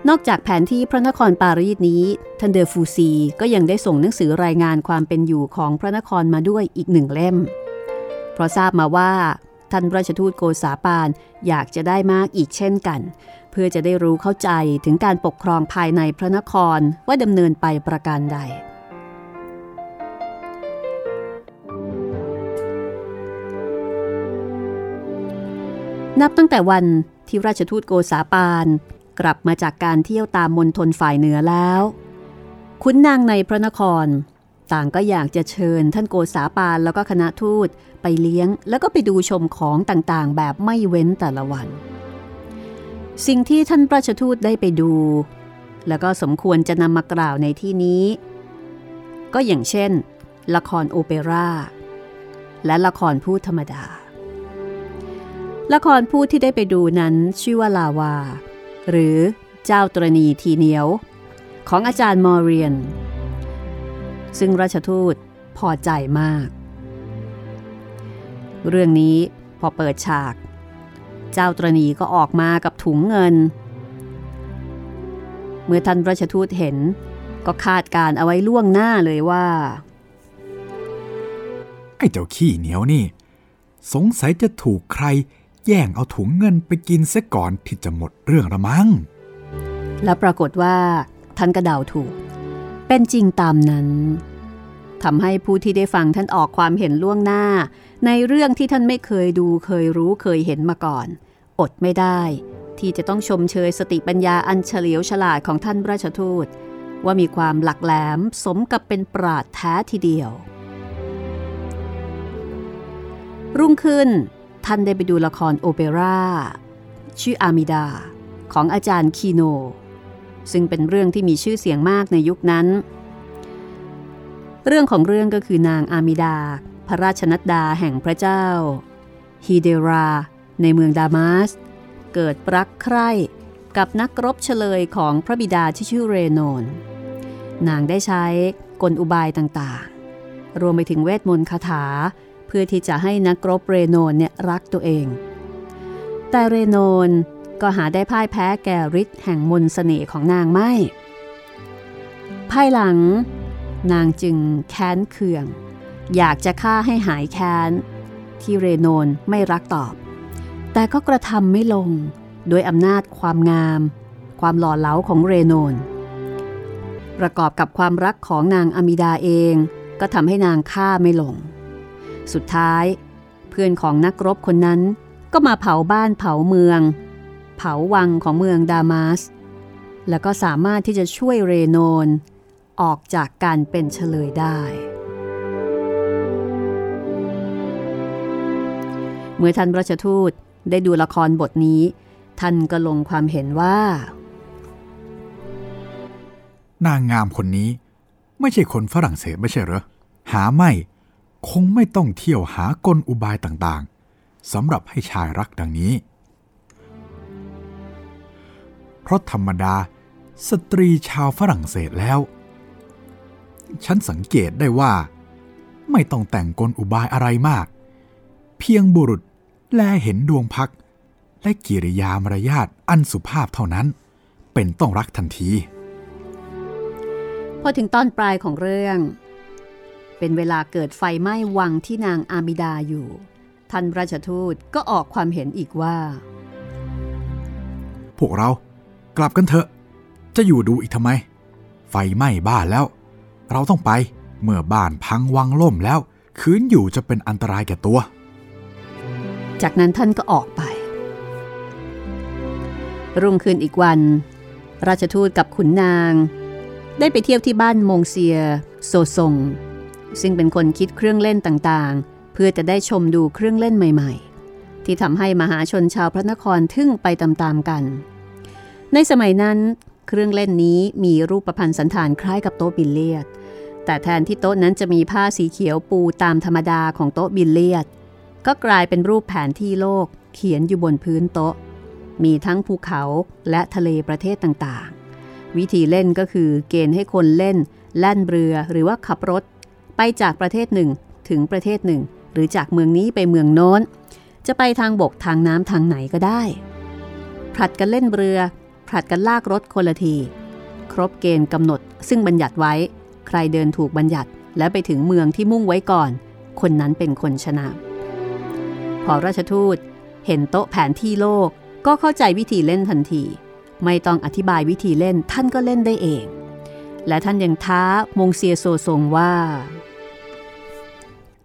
นอกจากแผนที่พระนครปารีสนี้ท่านเดอฟูซีก็ยังได้ส่งหนังสือรายงานความเป็นอยู่ของพระนครมาด้วยอีกหนึ่งเล่มเพราะทราบมาว่าท่านราชทูตโกษาปานอยากจะได้มากอีกเช่นกันเพื่อจะได้รู้เข้าใจถึงการปกครองภายในพระนครว่าดำเนินไปประการใดนับตั้งแต่วันที่ราชทูตโกษาปานกลับมาจากการเที่ยวตามมณฑลฝ่ายเหนือแล้วขุนนางในพระนครต่างก็อยากจะเชิญท่านโกษาปานแล้วก็คณะทูตไปเลี้ยงแล้วก็ไปดูชมของต่างๆแบบไม่เว้นแต่ละวันสิ่งที่ท่านราชทูตได้ไปดูแล้วก็สมควรจะนำมากล่าวในที่นี้ก็อย่างเช่นละครโอเปร่าและละครพูดธรรมดาละครพูดที่ได้ไปดูนั้นชื่อว่าลาวาหรือเจ้าตรณีทีเหนียวของอาจารย์มอเรียนซึ่งราชทูตพอใจมากเรื่องนี้พอเปิดฉากเจ้าตรณีก็ออกมากับถุงเงินเมื่อท่านราชทูตเห็นก็คาดการเอาไว้ล่วงหน้าเลยว่าไอ้เจ้าขี้เหนียวนี่สงสัยจะถูกใครแย่งเอาถุงเงินไปกินซะก่อนที่จะหมดเรื่องละมั้งและปรากฏว่าท่านก็เดาถูกเป็นจริงตามนั้นทำให้ผู้ที่ได้ฟังท่านออกความเห็นล่วงหน้าในเรื่องที่ท่านไม่เคยดูเคยรู้เคยเห็นมาก่อนอดไม่ได้ที่จะต้องชมเชยสติปัญญาอันเฉลียวฉลาดของท่านราชทูตว่ามีความหลักแหลมสมกับเป็นปราชญ์แท้ทีเดียวรุ่งขึ้นท่านได้ไปดูละครโอเปร่าชื่ออามิดาของอาจารย์คีโนซึ่งเป็นเรื่องที่มีชื่อเสียงมากในยุคนั้นเรื่องของเรื่องก็คือนางอามิดาพระราชนัดดาแห่งพระเจ้าฮีเดราในเมืองดามัสเกิดรักใคร่กับนักรบเฉลยของพระบิดาที่ชื่อเรโนนนางได้ใช้กลอุบายต่างๆรวมไปถึงเวทมนต์คาถาเพื่อที่จะให้นักรบเรโนนเนี่ยรักตัวเองแต่เรโนนก็หาได้พ่ายแพ้แก่ฤทธิ์แห่งมนต์เสน่ห์ของนางไม่ภายหลังนางจึงแค้นเคืองอยากจะฆ่าให้หายแค้นที่เรโนนไม่รักตอบแต่ก็กระทำไม่ลงโดยอำนาจความงามความหล่อเหลาของเรโนนประกอบกับความรักของนางอามิดาเองก็ทำให้นางฆ่าไม่ลงสุดท้ายเพื่อนของนักรบคนนั้นก็มาเผาบ้านเผาเมืองเผาวังของเมืองดามัสแล้วก็สามารถที่จะช่วยเรโนนออกจากการเป็นเฉลยได้เมื่อท่านราชทูตได้ดูละครบทนี้ท่านก็ลงความเห็นว่านางงามคนนี้ไม่ใช่คนฝรั่งเศสไม่ใช่เหรอหาไม่คงไม่ต้องเที่ยวหากลอุบายต่างๆสำหรับให้ชายรักดังนี้เพราะธรรมดาสตรีชาวฝรั่งเศสแล้วฉันสังเกตได้ว่าไม่ต้องแต่งกลอุบายอะไรมากเพียงบุรุษแลเห็นดวงพักและกิริยามารยาทอันสุภาพเท่านั้นเป็นต้องรักทันที พอถึงตอนปลายของเรื่องเป็นเวลาเกิดไฟไหม้วังที่นางอามิดาอยู่ท่านราชทูตก็ออกความเห็นอีกว่าพวกเรากลับกันเถอะจะอยู่ดูอีกทำไมไฟไหม้บ้านแล้วเราต้องไปเมื่อบ้านพังวังล่มแล้วคืนอยู่จะเป็นอันตรายแก่ตัวจากนั้นท่านก็ออกไปรุ่งขึ้นอีกวันราชทูตกับขุนนางได้ไปเที่ยวที่บ้านมงเซียโซซงซึ่งเป็นคนคิดเครื่องเล่นต่างๆเพื่อจะได้ชมดูเครื่องเล่นใหม่ๆที่ทำให้มหาชนชาวพระนครทึ่งไปตามๆกันในสมัยนั้นเครื่องเล่นนี้มีรูปพรรณสันฐานคล้ายกับโต๊ะบิลเลียดแต่แทนที่โต๊ะนั้นจะมีผ้าสีเขียวปูตามธรรมดาของโต๊ะบิลเลียดก็กลายเป็นรูปแผนที่โลกเขียนอยู่บนพื้นโต๊ะมีทั้งภูเขาและทะเลประเทศต่างๆวิธีเล่นก็คือเกณฑ์ให้คนเล่นแล่นเรือหรือว่าขับรถไปจากประเทศหนึ่งถึงประเทศหนึ่งหรือจากเมืองนี้ไปเมืองโน้นจะไปทางบกทางน้ำทางไหนก็ได้ผลัดกันเล่นเรือผลัดกันลากรถคนละทีครบเกณฑ์กำหนดซึ่งบัญญัติไว้ใครเดินถูกบัญญัติและไปถึงเมืองที่มุ่งไว้ก่อนคนนั้นเป็นคนชนะพอราชทูตเห็นโต๊ะแผนที่โลกก็เข้าใจวิธีเล่นทันทีไม่ต้องอธิบายวิธีเล่นท่านก็เล่นได้เองและท่านยังท้ามงเซียโซซงว่า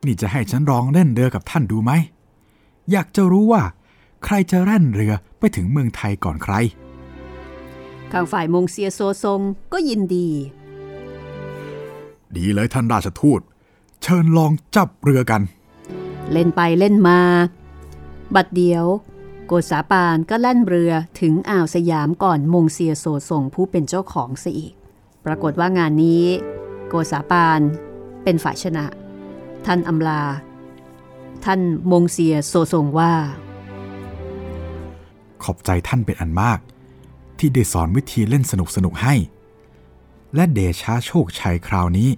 นี่จะให้ฉันลองเล่นเรือกับท่านดูไหมอยากจะรู้ว่าใครจะแล่นเรือไปถึงเมืองไทยก่อนใครทางฝ่ายมงเซียโซซงก็ยินดีดีเลยท่านราชทูตเชิญลองจับเรือกันเล่นไปเล่นมาบัดเดียวโกษาปานก็แล่นเรือถึงอ่าวสยามก่อนมงเซียโซซงผู้เป็นเจ้าของซะอีกปรากฏว่างานนี้โกษาปานเป็นฝ่ายชนะท่านอำลาท่านมงเซียโซซงว่าขอบใจท่านเป็นอันมากที่ได้สอนวิธีเล่นสนุกๆให้และเดชะโชคชัยคราวนี้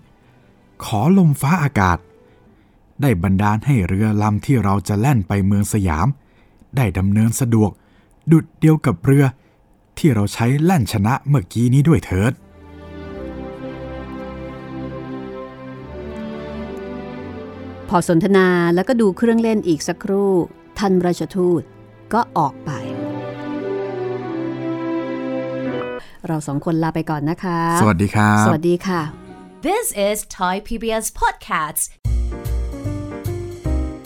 ขอลมฟ้าอากาศได้บันดาลให้เรือลำที่เราจะแล่นไปเมืองสยามได้ดำเนินสะดวกดุจเดียวกับเรือที่เราใช้แล่นชนะเมื่อกี้นี้ด้วยเถิดพอสนทนาแล้วก็ดูเครื่องเล่นอีกสักครู่ท่านราชทูตก็ออกไปเราสองคนลาไปก่อนนะคะสวัสดีครับสวัสดีค่ะ This is Thai PBS Podcast